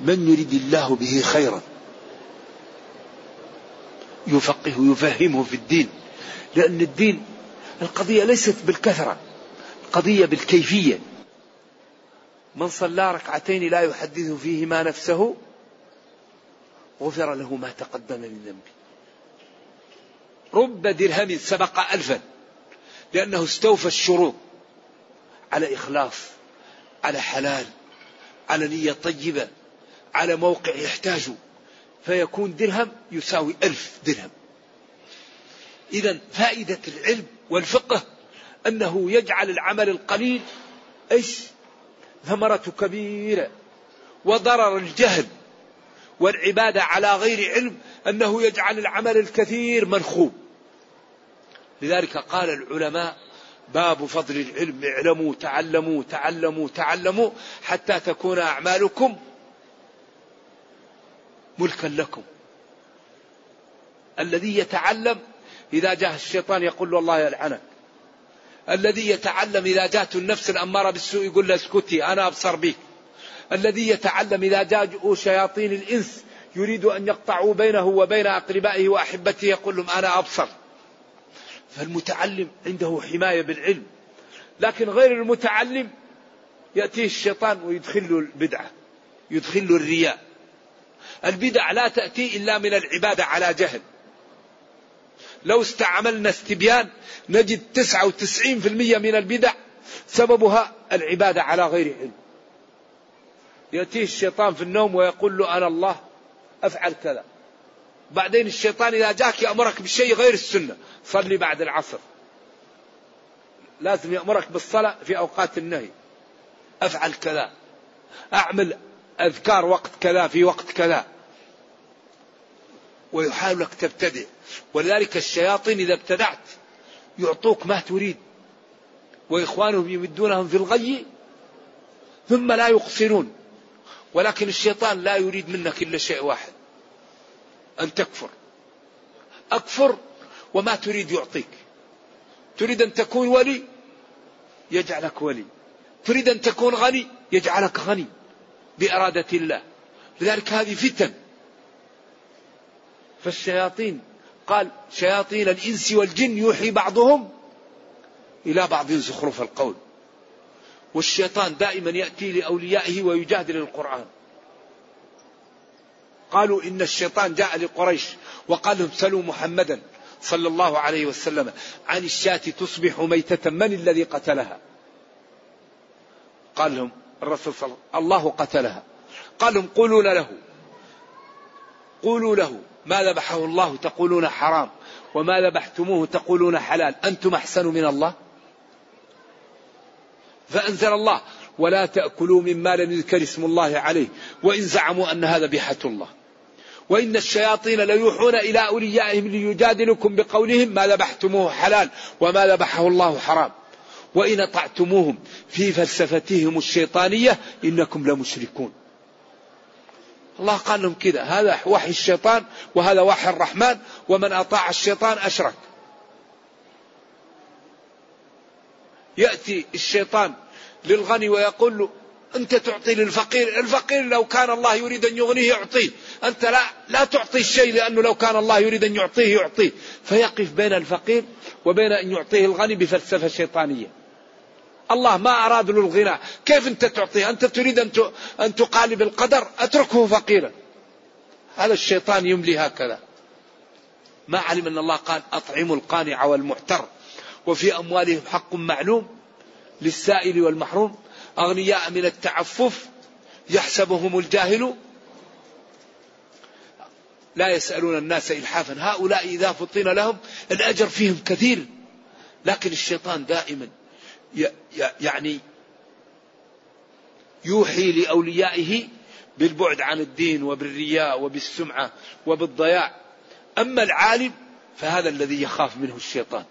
من يريد الله به خيرا يفقهه يفهمه في الدين، لأن الدين القضية ليست بالكثرة، القضية بالكيفية. من صلى ركعتين لا يحدث فيهما نفسه غفر له ما تقدم من ذنبه. رب درهم سبق ألفا، لأنه استوفى الشروط على إخلاص، على حلال، على نية طيبة، على موقع يحتاجه، فيكون درهم يساوي ألف درهم. إذن فائدة العلم والفقه أنه يجعل العمل القليل إيش؟ ثمرة كبيرة. وضرر الجهل والعبادة على غير علم أنه يجعل العمل الكثير منخوب. لذلك قال العلماء باب فضل العلم، اعلموا تعلموا تعلموا تعلموا حتى تكون أعمالكم ملكا لكم. الذي يتعلم إذا جاء الشيطان يقول له الله يلعنك، الذي يتعلم إذا جاءت النفس الأمارة بالسوء يقول له اسكتي أنا أبصر بك، الذي يتعلم إذا جاءوا شياطين الإنس يريد أن يقطعوا بينه وبين أقربائه وأحبته يقول لهم أنا أبصر. فالمتعلم عنده حماية بالعلم، لكن غير المتعلم يأتيه الشيطان ويدخله البدعة، يدخله الرياء. البدع لا تأتي إلا من العبادة على جهل. لو استعملنا استبيان نجد تسعة وتسعين بالمئة من البدع سببها العبادة على غير علم. يأتيه الشيطان في النوم ويقول له أنا الله أفعل كذا، بعدين الشيطان إذا جاك يأمرك بشيء غير السنة، صلي بعد العصر، لازم يأمرك بالصلاة في أوقات النهي، أفعل كذا، أعمل أذكار وقت كذا في وقت كذا، ويحاولك تبتدع. ولذلك الشياطين إذا ابتدعت يعطوك ما تريد، وإخوانهم يمدونهم في الغي ثم لا يقصرون. ولكن الشيطان لا يريد منك إلا شيء واحد، أن تكفر. أكفر، وما تريد يعطيك. تريد أن تكون ولي يجعلك ولي، تريد أن تكون غني يجعلك غني بإرادة الله. لذلك هذه فتن. فالشياطين قال شياطين الإنس والجن يوحي بعضهم إلى بعض زخرف القول. والشيطان دائما يأتي لأوليائه ويجادل القرآن. قالوا إن الشيطان جاء لقريش وقال لهم سلوا محمدا صلى الله عليه وسلم عن الشاة تصبح ميتة، من الذي قتلها؟ قال لهم الرسول صلى الله عليه وسلم الله قتلها. قال لهم قولوا له قولوا له ما ذبحه الله تقولون حرام وما ذبحتموه تقولون حلال، أنتم أحسن من الله. فأنزل الله ولا تأكلوا مما لم يذكر اسم الله عليه وإن زعموا أن هذا ذبيحة الله وإن الشياطين ليوحون إلى أوليائهم ليجادلكم بقولهم ما ذبحتموه حلال وما ذبحه الله حرام وإن أطعتموهم في فلسفتهم الشيطانية إنكم لمشركون. الله قال لهم كده، هذا وحي الشيطان وهذا وحي الرحمن، ومن أطاع الشيطان أشرك. يأتي الشيطان للغني ويقول له أنت تعطي للفقير، الفقير لو كان الله يريد أن يغنيه يعطيه، أنت لا لا تعطي الشيء لأنه لو كان الله يريد أن يعطيه يعطيه، فيقف بين الفقير وبين أن يعطيه الغني بفلسفة شيطانية. الله ما أراد له الغنى، كيف أنت تعطيه؟ أنت تريد أن تقالب القدر، أتركه فقيرا. هذا الشيطان يملي هكذا. ما علم أن الله قال أطعموا القانع والمعتر وفي أموالهم حق معلوم للسائل والمحروم، أغنياء من التعفف يحسبهم الجاهل لا يسألون الناس إلحافا، هؤلاء إذا فطن لهم الأجر فيهم كثير. لكن الشيطان دائما يعني يوحي لأوليائه بالبعد عن الدين وبالرياء وبالسمعة وبالضياع. أما العالم فهذا الذي يخاف منه الشيطان،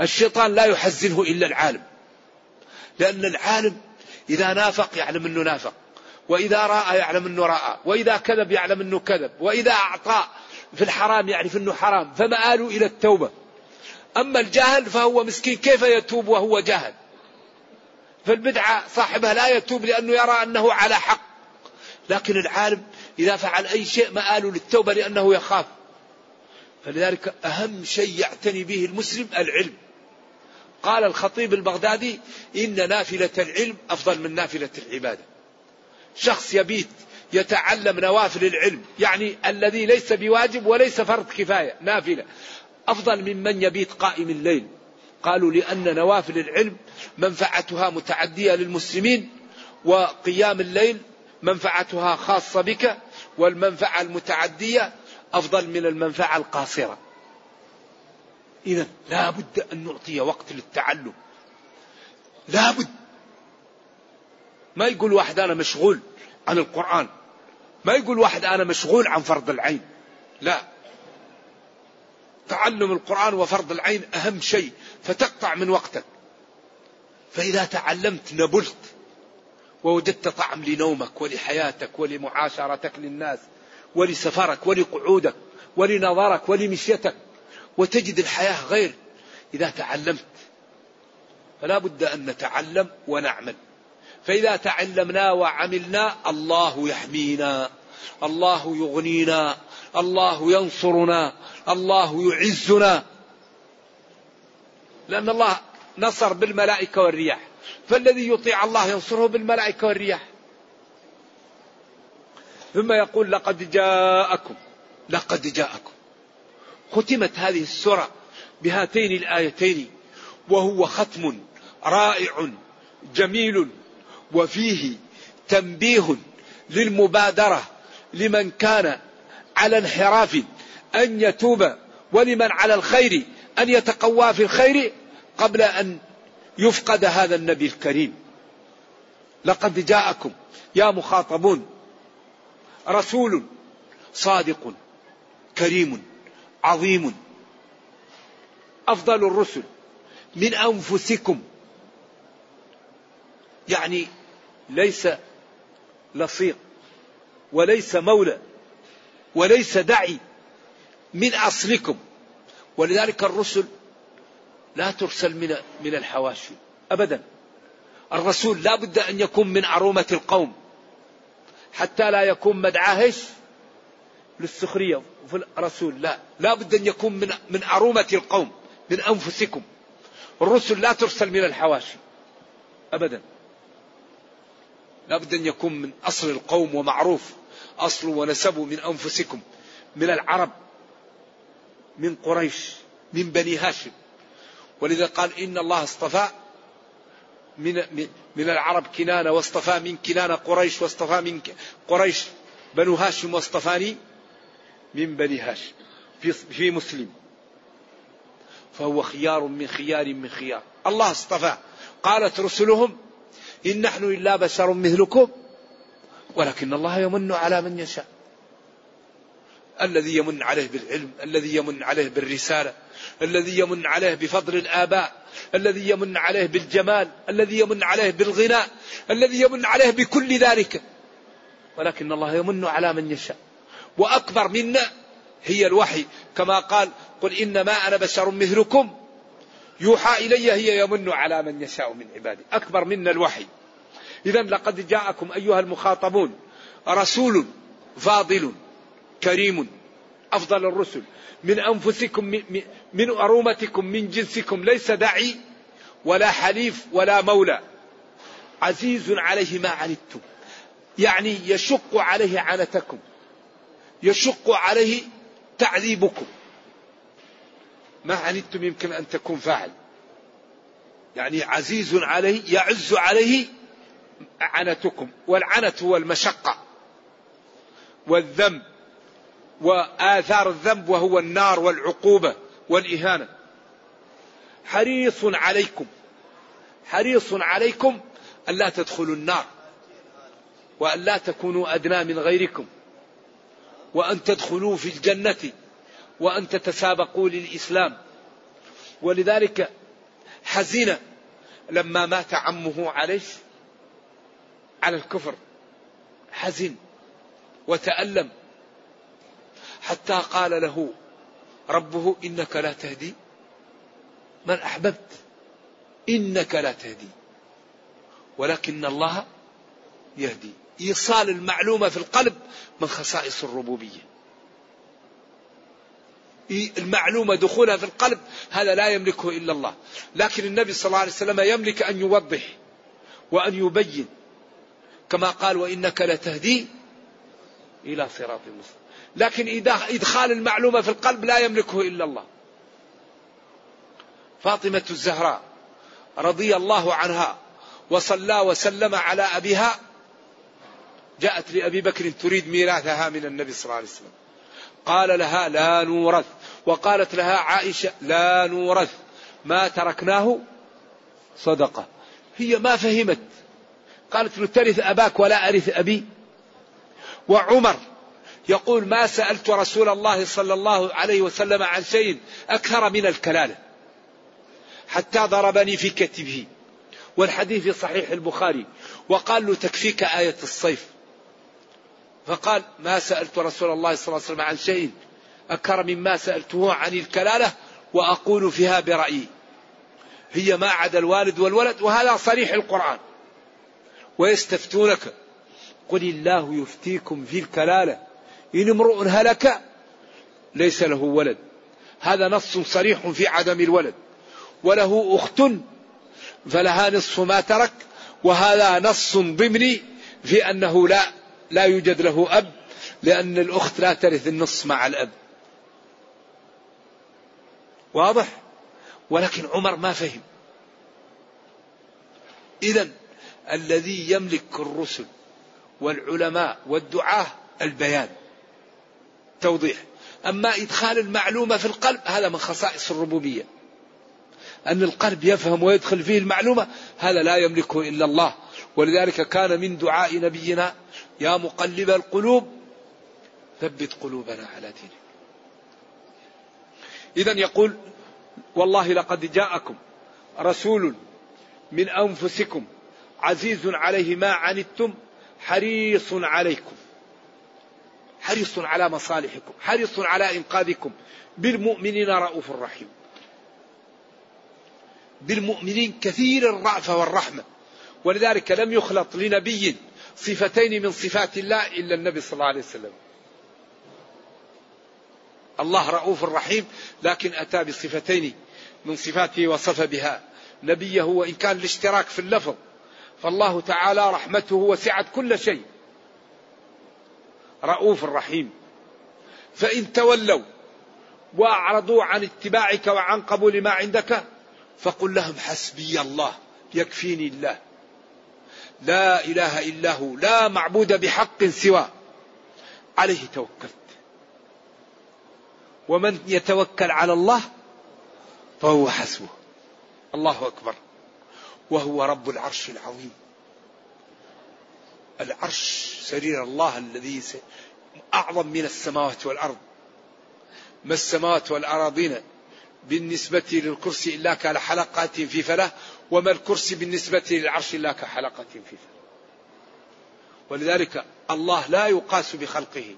الشيطان لا يحزنه إلا العالم، لأن العالم إذا نافق يعلم أنه نافق، وإذا رأى يعلم أنه رأى، وإذا كذب يعلم أنه كذب، وإذا أعطى في الحرام يعرف أنه حرام، فمآله إلى التوبة. أما الجاهل فهو مسكين كيف يتوب وهو جاهل؟ فالبدعة صاحبها لا يتوب لأنه يرى أنه على حق، لكن العالم إذا فعل أي شيء مآله للتوبة لأنه يخاف. فلذلك أهم شيء يعتني به المسلم العلم. قال الخطيب البغدادي إن نافلة العلم أفضل من نافلة العبادة. شخص يبيت يتعلم نوافل العلم، يعني الذي ليس بواجب وليس فرض كفاية، نافلة، أفضل من من يبيت قائم الليل. قالوا لأن نوافل العلم منفعتها متعدية للمسلمين، وقيام الليل منفعتها خاصة بك، والمنفعة المتعدية أفضل من المنفعة القاصرة. إذن لا بد أن نعطي وقت للتعلم، لا بد. ما يقول واحد أنا مشغول عن القرآن، ما يقول واحد أنا مشغول عن فرض العين، لا، تعلم القرآن وفرض العين أهم شيء، فتقطع من وقتك. فإذا تعلمت نبلت ووجدت طعم لنومك ولحياتك ولمعاشرتك للناس ولسفرك ولقعودك ولنظرك ولمشيتك، وتجد الحياة غير إذا تعلمت. فلا بد أن نتعلم ونعمل. فإذا تعلمنا وعملنا الله يحمينا، الله يغنينا، الله ينصرنا، الله يعزنا، لأن الله نصر بالملائكة والرياح، فالذي يطيع الله ينصره بالملائكة والرياح. ثم يقول لقد جاءكم، لقد جاءكم. ختمت هذه السورة بهاتين الآيتين، وهو ختم رائع جميل، وفيه تنبيه للمبادرة لمن كان على انحراف أن يتوب، ولمن على الخير أن يتقوى في الخير قبل أن يفقد هذا النبي الكريم. لقد جاءكم يا مخاطبون رسول صادق كريم عظيم، أفضل الرسل من أنفسكم، يعني ليس لصيق وليس مولى وليس داعي، من أصلكم. ولذلك الرسل لا ترسل من من الحواشي أبدا، الرسول لا بد أن يكون من عرومة القوم حتى لا يكون مدعاهش للسخرية. الرسول لا لا بد أن يكون من من عرومة القوم، من أنفسكم. الرسل لا ترسل من الحواشي أبدا، لا بد أن يكون من أصل القوم ومعروف أصله ونسبه، من أنفسكم، من العرب، من قريش، من بني هاشم. ولذا قال إن الله اصطفى من من العرب كنانة، واصطفى من كنانة قريش، واصطفى من قريش بنو هاشم، واصطفاني من بني هاشم في في مسلم، فهو خيار من خيار من خيار. الله اصطفى. قالت رسلهم إن نحن إلا بشر مثلكم ولكن الله يمن على من يشاء، الذي يمن عليه بالعلم، الذي يمن عليه بالرسالة، الذي يمن عليه بفضل الآباء، الذي يمن عليه بالجمال، الذي يمن عليه بالغناء، الذي يمن عليه بكل ذلك، ولكن الله يمن على من يشاء. وأكبر منا هي الوحي، كما قال قل إنما أنا بشر مثلكم يوحى إلي، هي يمن على من يشاء من عباده. أكبر منا الوحي، إذن لقد جاءكم أيها المخاطبون رسول فاضل كريم أفضل الرسل من أنفسكم من أرومتكم من جنسكم، ليس داعي ولا حليف ولا مولى، عزيز عليه ما عنتم، يعني يشق عليه عنتكم، يشق عليه تعذيبكم. ما عنتم يمكن أن تكون فاعل، يعني عزيز عليه يعز عليه عنتكم، والعنت هو المشقة والذنب وآثار الذنب وهو النار والعقوبة والإهانة. حريص عليكم، حريص عليكم ألا تدخلوا النار وألا تكونوا أدنى من غيركم، وأن تدخلوا في الجنة وأن تتسابقوا للإسلام. ولذلك حزين لما مات عمه عليه على الكفر، حزن وتألم حتى قال له ربه إنك لا تهدي من أحببت، إنك لا تهدي ولكن الله يهدي. إيصال المعلومة في القلب من خصائص الربوبية، المعلومة دخولها في القلب هذا لا يملكه إلا الله، لكن النبي صلى الله عليه وسلم يملك أن يوضح وأن يبين، كما قال وإنك لتهدي إلى صراط المستقيم، لكن إدخال المعلومة في القلب لا يملكه إلا الله. فاطمة الزهراء رضي الله عنها وصلى وسلم على أبيها، جاءت لأبي بكر تريد ميراثها من النبي صلى الله عليه وسلم، قال لها لا نورث، وقالت لها عائشة لا نورث ما تركناه صدقة. هي ما فهمت، قالت له ترث أباك ولا أرث أبي. وعمر يقول ما سألت رسول الله صلى الله عليه وسلم عن شيء أكثر من الكلالة حتى ضربني في كتفه، والحديث في صحيح البخاري، وقال له تكفيك آية الصيف، فقال ما سألت رسول الله صلى الله عليه وسلم عن شيء أكثر مما سألته عن الكلالة وأقول فيها برأيي، هي ما عدا الوالد والولد، وهذا صريح القرآن. ويستفتونك قل الله يفتيكم في الكلالة إن امرؤ هلك ليس له ولد، هذا نص صريح في عدم الولد، وله أخت فلها نصف ما ترك، وهذا نص ضمني في أنه لا لا يوجد له أب، لأن الأخت لا ترث النص مع الأب، واضح؟ ولكن عمر ما فهم. إذن الذي يملك الرسل والعلماء والدعاة البيان توضيح، أما إدخال المعلومة في القلب هذا من خصائص الربوبية، أن القلب يفهم ويدخل فيه المعلومة، هذا لا يملكه إلا الله. ولذلك كان من دعاء نبينا يا مقلب القلوب ثبت قلوبنا على دينك. إذن يقول والله لقد جاءكم رسول من أنفسكم عزيز عليه ما عنتم حريص عليكم، حريص على مصالحكم، حريص على إنقاذكم، بالمؤمنين رؤوف رحيم. بالمؤمنين كثير الرأفة والرحمة، ولذلك لم يخلط لنبي صفتين من صفات الله إلا النبي صلى الله عليه وسلم. الله رؤوف رحيم، لكن أتى بصفتين من صفاته وصف بها نبيه، وإن كان الاشتراك في اللفظ، فالله تعالى رحمته وسعت كل شيء، رؤوف رحيم. فإن تولوا وأعرضوا عن اتباعك وعن قبول ما عندك فقل لهم حسبي الله يكفيني الله لا إله إلا هو لا معبود بحق سواه عليه توكلت ومن يتوكل على الله فهو حسبه. الله أكبر، وهو رب العرش العظيم. العرش سرير الله الذي أعظم من السماوات والأرض، ما السماوات والأراضين بالنسبة للكرسي إلا كحلقة في فلاه، وما الكرسي بالنسبة للعرش إلا كحلقة في فلاه. ولذلك الله لا يقاس بخلقه،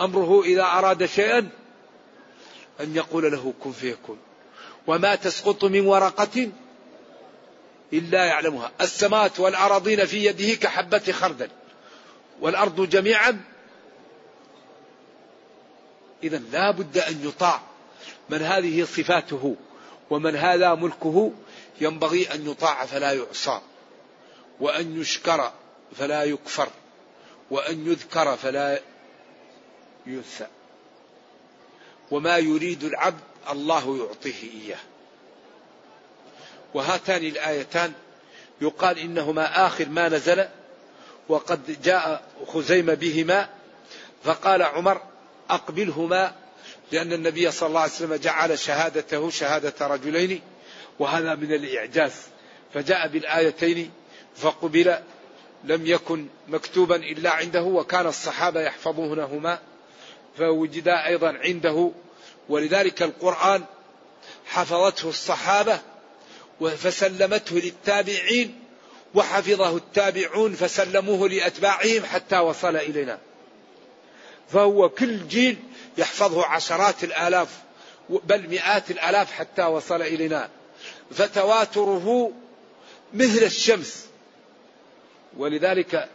أمره إذا أراد شيئا أن يقول له كن فيكون، وما تسقط من ورقة إلا يعلمها. السماوات والأراضين في يده كحبة خردل والأرض جميعا. إذا لا بد أن يطاع من هذه صفاته ومن هذا ملكه، ينبغي أن يطاع فلا يعصى، وأن يشكر فلا يكفر، وأن يذكر فلا ينسى. وما يريد العبد الله يعطيه إياه. وهاتان الآيتان يقال إنهما آخر ما نزل، وقد جاء خزيمة بهما فقال عمر أقبلهما، لأن النبي صلى الله عليه وسلم جعل شهادته شهادة رجلين وهذا من الإعجاز، فجاء بالآيتين فقبل، لم يكن مكتوبا إلا عنده، وكان الصحابة يحفظونهما فوجد أيضا عنده، ولذلك القرآن حفظته الصحابة فسلمته للتابعين، وحفظه التابعون فسلموه لأتباعهم حتى وصل إلينا. فهو كل جيل يحفظه عشرات الآلاف بل مئات الآلاف حتى وصل إلينا، فتواتره مثل الشمس، ولذلك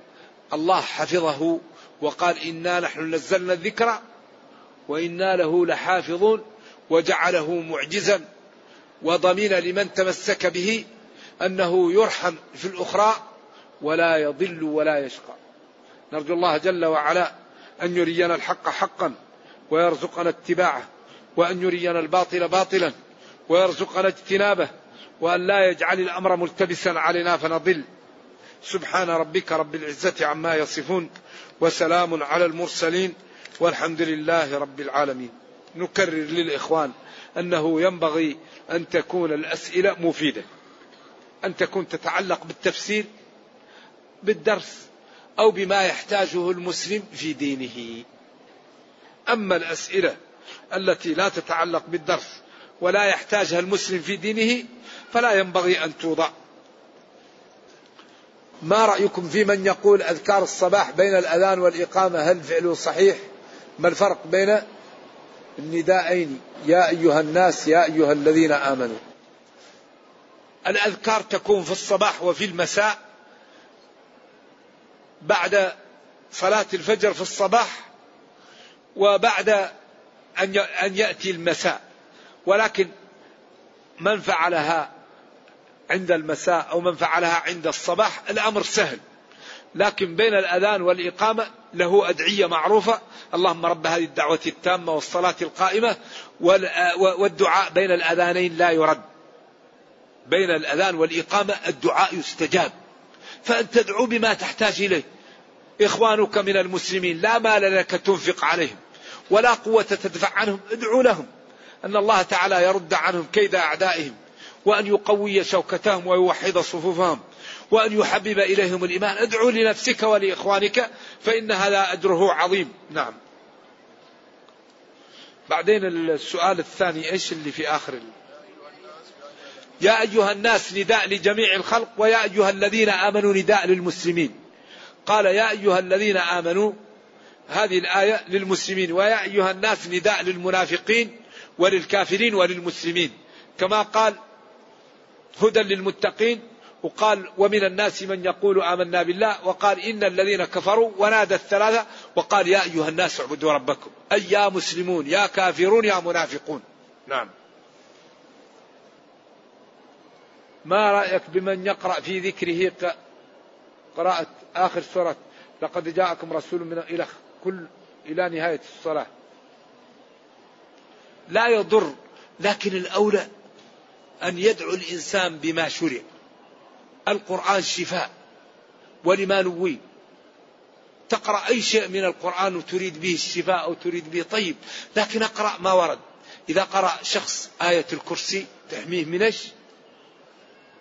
الله حفظه وقال إنا نحن نزلنا الذكر وإنا له لحافظون، وجعله معجزا وضمين لمن تمسك به أنه يرحم في الأخرى ولا يضل ولا يشقى. نرجو الله جل وعلا أن يرينا الحق حقا ويرزقنا اتباعه، وأن يرينا الباطل باطلا ويرزقنا اجتنابه، وأن لا يجعل الأمر ملتبسا علينا فنضل. سبحان ربك رب العزة عما يصفون، وسلام على المرسلين، والحمد لله رب العالمين. نكرر للإخوان أنه ينبغي أن تكون الأسئلة مفيدة، أن تكون تتعلق بالتفسير بالدرس أو بما يحتاجه المسلم في دينه. أما الأسئلة التي لا تتعلق بالدرس ولا يحتاجها المسلم في دينه فلا ينبغي أن توضع. ما رأيكم في من يقول أذكار الصباح بين الأذان والإقامة هل فعله صحيح؟ ما الفرق بين الندائين يا أيها الناس يا أيها الذين آمنوا؟ الأذكار تكون في الصباح وفي المساء، بعد صلاة الفجر في الصباح وبعد أن يأتي المساء، ولكن من فعلها عند المساء أو من فعلها عند الصباح الأمر سهل، لكن بين الأذان والإقامة له أدعية معروفة: اللهم رب هذه الدعوة التامة والصلاة القائمة. والدعاء بين الأذانين لا يرد، بين الأذان والإقامة الدعاء يستجاب، فأن تدعو بما تحتاج إليه. إخوانك من المسلمين لا مال لك تنفق عليهم ولا قوة تدفع عنهم، ادعو لهم أن الله تعالى يرد عنهم كيد أعدائهم، وأن يقوي شوكتهم ويوحد صفوفهم، وأن يحبب إليهم الإيمان. ادعو لنفسك ولإخوانك فإن هذا أجره عظيم. نعم. بعدين السؤال الثاني إيش اللي في آخر؟ يا أيها الناس نداء لجميع الخلق، ويا أيها الذين آمنوا نداء للمسلمين. قال يا أيها الذين آمنوا، هذه الآية للمسلمين، ويا أيها الناس نداء للمنافقين وللكافرين وللمسلمين، كما قال هدى للمتقين، وقال ومن الناس من يقول آمنا بالله، وقال إن الذين كفروا، ونادى الثلاثة، وقال يا أيها الناس اعبدوا ربكم، أي يا مسلمون يا كافرون يا منافقون. نعم. ما رأيك بمن يقرأ في ذكره قراءة آخر سورة لقد جاءكم رسول من إلى كل إلى نهاية الصلاة؟ لا يضر، لكن الأولى أن يدعو الإنسان بما شرع. القرآن شفاء ولما نوي، تقرأ أي شيء من القرآن وتريد به الشفاء أو تريد به طيب، لكن أقرأ ما ورد. إذا قرأ شخص آية الكرسي تحميه من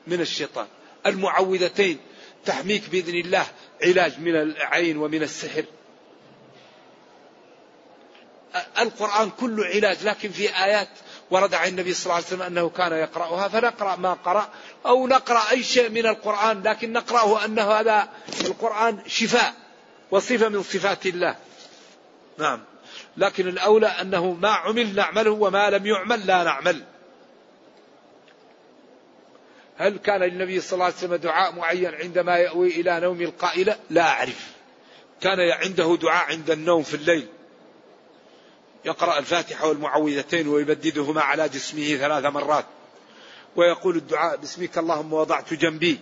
من الشيطان، المعوذتين تحميك بإذن الله علاج من العين ومن السحر. القرآن كله علاج، لكن في آيات ورد عن النبي صلى الله عليه وسلم أنه كان يقرأها، فنقرأ ما قرأ، أو نقرأ أي شيء من القرآن لكن نقرأه أن هذا القرآن شفاء وصفة من صفات الله. نعم. لكن الأولى أنه ما عمل نعمله، وما لم يعمل لا نعمل. هل كان للنبي صلى الله عليه وسلم دعاء معين عندما يأوي إلى نوم القائلة؟ لا أعرف. كان عنده دعاء عند النوم في الليل، يقرأ الفاتحة والمعوذتين ويبددهما على جسمه ثلاث مرات، ويقول الدعاء باسمك اللهم وضعت جنبي،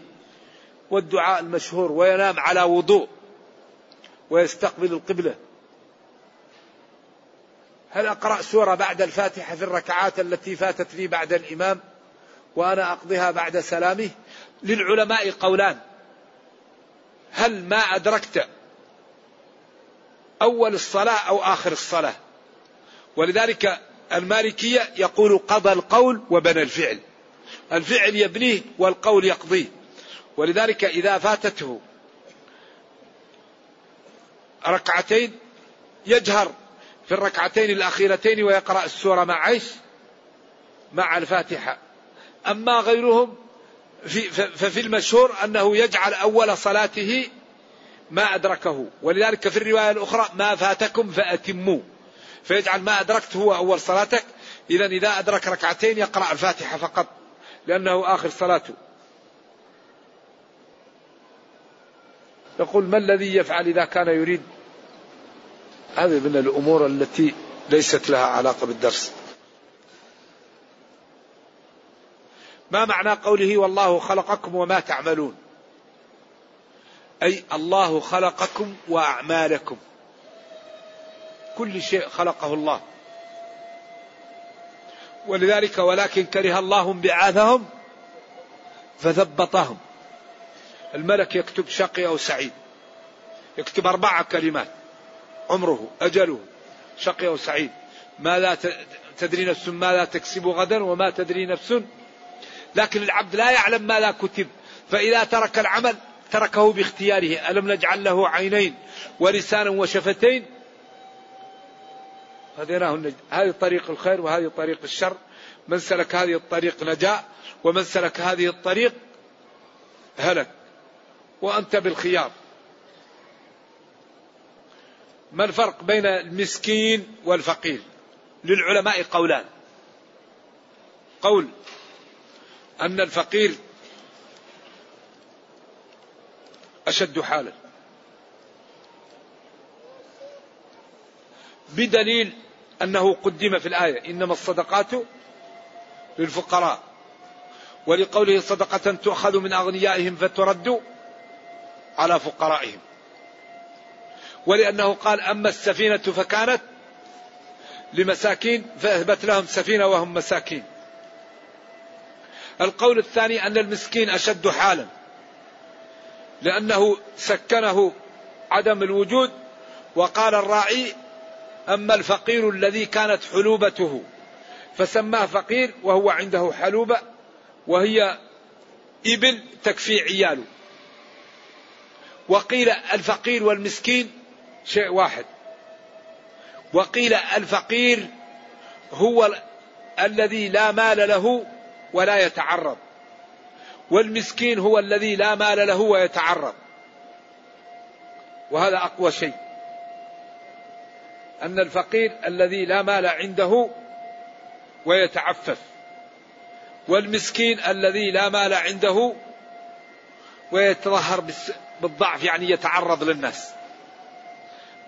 والدعاء المشهور، وينام على وضوء ويستقبل القبلة. هل أقرأ سورة بعد الفاتحة في الركعات التي فاتت لي بعد الإمام وأنا أقضيها بعد سلامه؟ للعلماء قولان، هل ما أدركت أول الصلاة أو آخر الصلاة؟ ولذلك المالكية يقول قضى القول وبنى الفعل، الفعل يبنيه والقول يقضيه. ولذلك إذا فاتته ركعتين يجهر في الركعتين الأخيرتين ويقرأ السورة مع عيش مع الفاتحة. أما غيرهم ففي المشهور أنه يجعل أول صلاته ما أدركه، ولذلك في الرواية الأخرى ما فاتكم فأتموا، فيجعل ما أدركت هو أول صلاتك. إذا إذا أدرك ركعتين يقرأ الفاتحة فقط لأنه آخر صلاته. يقول ما الذي يفعل إذا كان يريد؟ هذه من الأمور التي ليست لها علاقة بالدرس. ما معنى قوله والله خلقكم وما تعملون؟ أي الله خلقكم وأعمالكم، كل شيء خلقه الله. ولذلك ولكن كره الله بعاثهم فثبطهم. الملك يكتب شقي أو سعيد، يكتب أربعة كلمات، عمره، أجله، شقي أو سعيد. ما لا تدري نفس ما لا تكسب غدا وما تدري نفس، لكن العبد لا يعلم ما لا كتب، فإذا ترك العمل تركه باختياره. ألم نجعل له عينين ولسانا وشفتين هديناه النجاة. هذه طريق الخير وهذه طريق الشر، من سلك هذه الطريق نجا ومن سلك هذه الطريق هلك، وأنت بالخيار. ما الفرق بين المسكين والفقير؟ للعلماء قولان، قول أن الفقير أشد حالا بدليل أنه قدم في الآية إنما الصدقات للفقراء، ولقوله صدقة تؤخذ من أغنيائهم فترد على فقرائهم، ولأنه قال أما السفينة فكانت لمساكين فأهبت لهم سفينة وهم مساكين. القول الثاني أن المسكين أشد حالا لأنه سكنه عدم الوجود، وقال الراعي أما الفقير الذي كانت حلوبته، فسماه فقير وهو عنده حلوبة وهي إبل تكفي عياله. وقيل الفقير والمسكين شيء واحد، وقيل الفقير هو الذي لا مال له ولا يتعرض، والمسكين هو الذي لا مال له ويتعرض. وهذا أقوى شيء، أن الفقير الذي لا مال عنده ويتعفف، والمسكين الذي لا مال عنده ويتظاهر بالضعف يعني يتعرض للناس.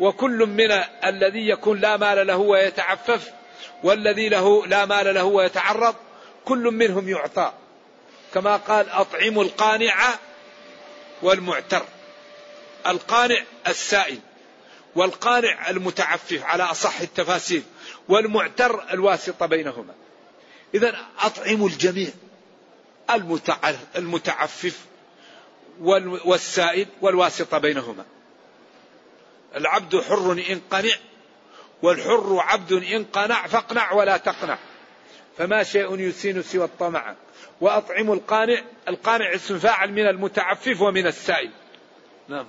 وكل من الذي يكون لا مال له ويتعفف والذي له لا مال له ويتعرض كل منهم يعطى، كما قال أطعم القانع والمعتر. القانع السائل، والقانع المتعفف على أصح التفاسير، والمعتر الواسطة بينهما. إذن أطعم الجميع، المتعفف والسائل والواسطة بينهما. العبد حر إن قنع، والحر عبد إن قنع، فاقنع ولا تقنع، فما شيء يسين سوى الطمع. وأطعم القانع، القانع اسم فاعل من المتعفف ومن السائل. نعم.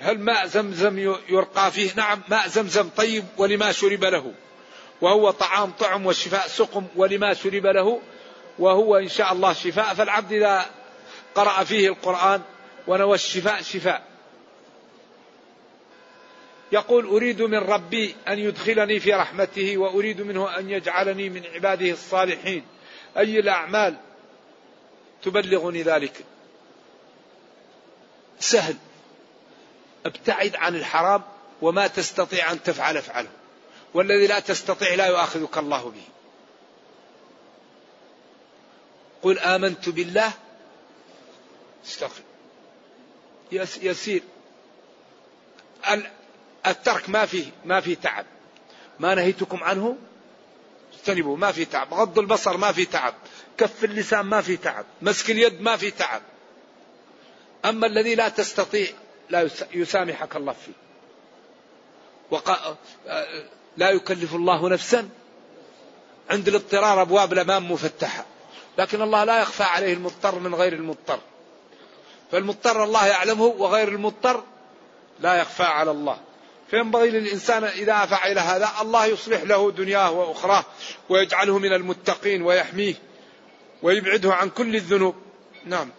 هل ماء زمزم يرقى فيه؟ نعم، ماء زمزم طيب ولما شرب له، وهو طعام طعم وشفاء سقم ولما شرب له، وهو إن شاء الله شفاء. فالعبد إذا قرأ فيه القرآن ونوى الشفاء شفاء. يقول أريد من ربي أن يدخلني في رحمته، وأريد منه أن يجعلني من عباده الصالحين، أي الأعمال تبلغني ذلك. سهل، ابتعد عن الحرام، وما تستطيع أن تفعل افعله، والذي لا تستطيع لا يؤاخذك الله به. قل آمنت بالله استغفر، يسير. الترك ما فيه ما فيه تعب، ما نهيتكم عنه اجتنبوا ما فيه تعب، غض البصر ما فيه تعب، كف اللسان ما فيه تعب، مسك اليد ما فيه تعب. أما الذي لا تستطيع لا يسامحك الله فيه. وقال لا يكلف الله نفسا، عند الاضطرار أبواب الأمام مفتحة، لكن الله لا يخفى عليه المضطر من غير المضطر، فالمضطر الله يعلمه وغير المضطر لا يخفى على الله. فينبغي للإنسان إذا فعل هذا الله يصلح له دنياه وأخراه، ويجعله من المتقين ويحميه ويبعده عن كل الذنوب. نعم.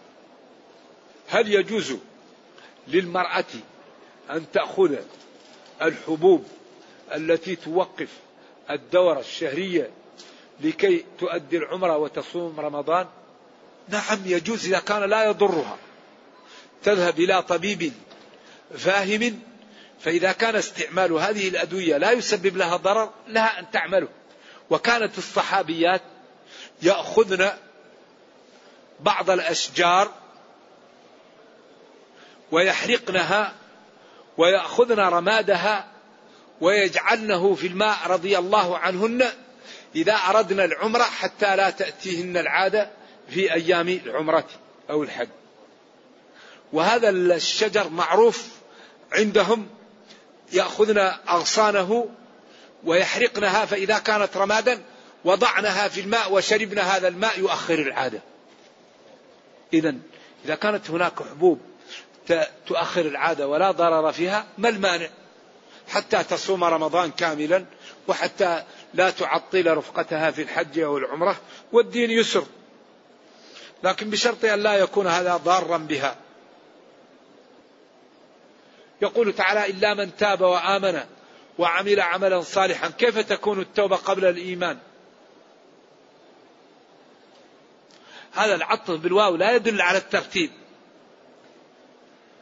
هل يجوز للمرأة أن تأخذ الحبوب التي توقف الدورة الشهرية لكي تؤدي العمرة وتصوم رمضان؟ نعم يجوز، إذا كان لا يضرها. تذهب إلى طبيب فاهم، فإذا كان استعمال هذه الأدوية لا يسبب لها ضرر لها أن تعمله. وكانت الصحابيات يأخذن بعض الأشجار ويحرقنها ويأخذن رمادها ويجعلنه في الماء رضي الله عنهن، إذا أردنا العمرة حتى لا تأتيهن العادة في أيام العمرة أو الحج. وهذا الشجر معروف عندهم، يأخذن أغصانه ويحرقنها، فإذا كانت رمادا وضعناها في الماء وشربنا هذا الماء يؤخر العادة. إذن إذا كانت هناك حبوب تؤخر العادة ولا ضرر فيها، ما المانع حتى تصوم رمضان كاملا، وحتى لا تعطل رفقتها في الحج أو العمرة، والدين يسر، لكن بشرط أن لا يكون هذا ضارا بها. يقول تعالى إلا من تاب وآمن وعمل عملا صالحا. كيف تكون التوبة قبل الإيمان؟ هذا العطف بالواو لا يدل على الترتيب.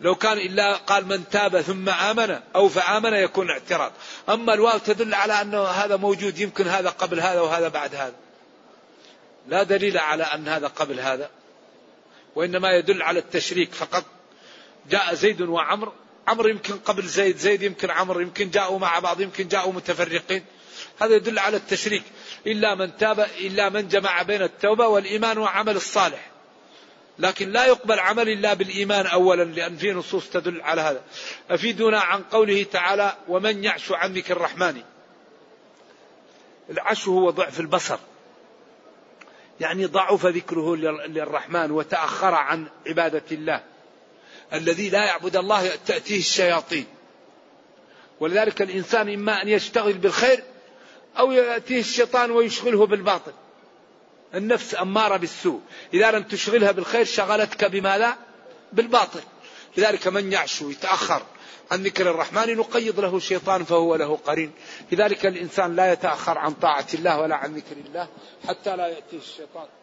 لو كان إلا قال من تاب ثم آمن أو فآمن يكون اعتراض، أما الواو تدل على أنه هذا موجود، يمكن هذا قبل هذا وهذا بعد هذا، لا دليل على أن هذا قبل هذا، وإنما يدل على التشريك فقط. جاء زيد وعمر، عمر يمكن قبل زيد، زيد يمكن عمر، يمكن جاءوا مع بعض، يمكن جاءوا متفرقين، هذا يدل على التشريك. إلا من تاب، إلا من جمع بين التوبة والإيمان وعمل الصالح، لكن لا يقبل عمل إلا بالإيمان أولا، لأن في نصوص تدل على هذا. أفيدنا عن قوله تعالى ومن يعش عن ذكر الرحمن. العش هو ضعف البصر، يعني ضعف ذكره للرحمن وتأخر عن عبادة الله. الذي لا يعبد الله تأتيه الشياطين، ولذلك الإنسان إما أن يشتغل بالخير أو يأتيه الشيطان ويشغله بالباطل. النفس أمارة بالسوء، إذا لم تشغلها بالخير شغلتك بما لا، بالباطل. لذلك من يعش يتأخر عن ذكر الرحمن نقيض له الشيطان فهو له قرين. لذلك الإنسان لا يتأخر عن طاعة الله ولا عن ذكر الله حتى لا يأتيه الشيطان.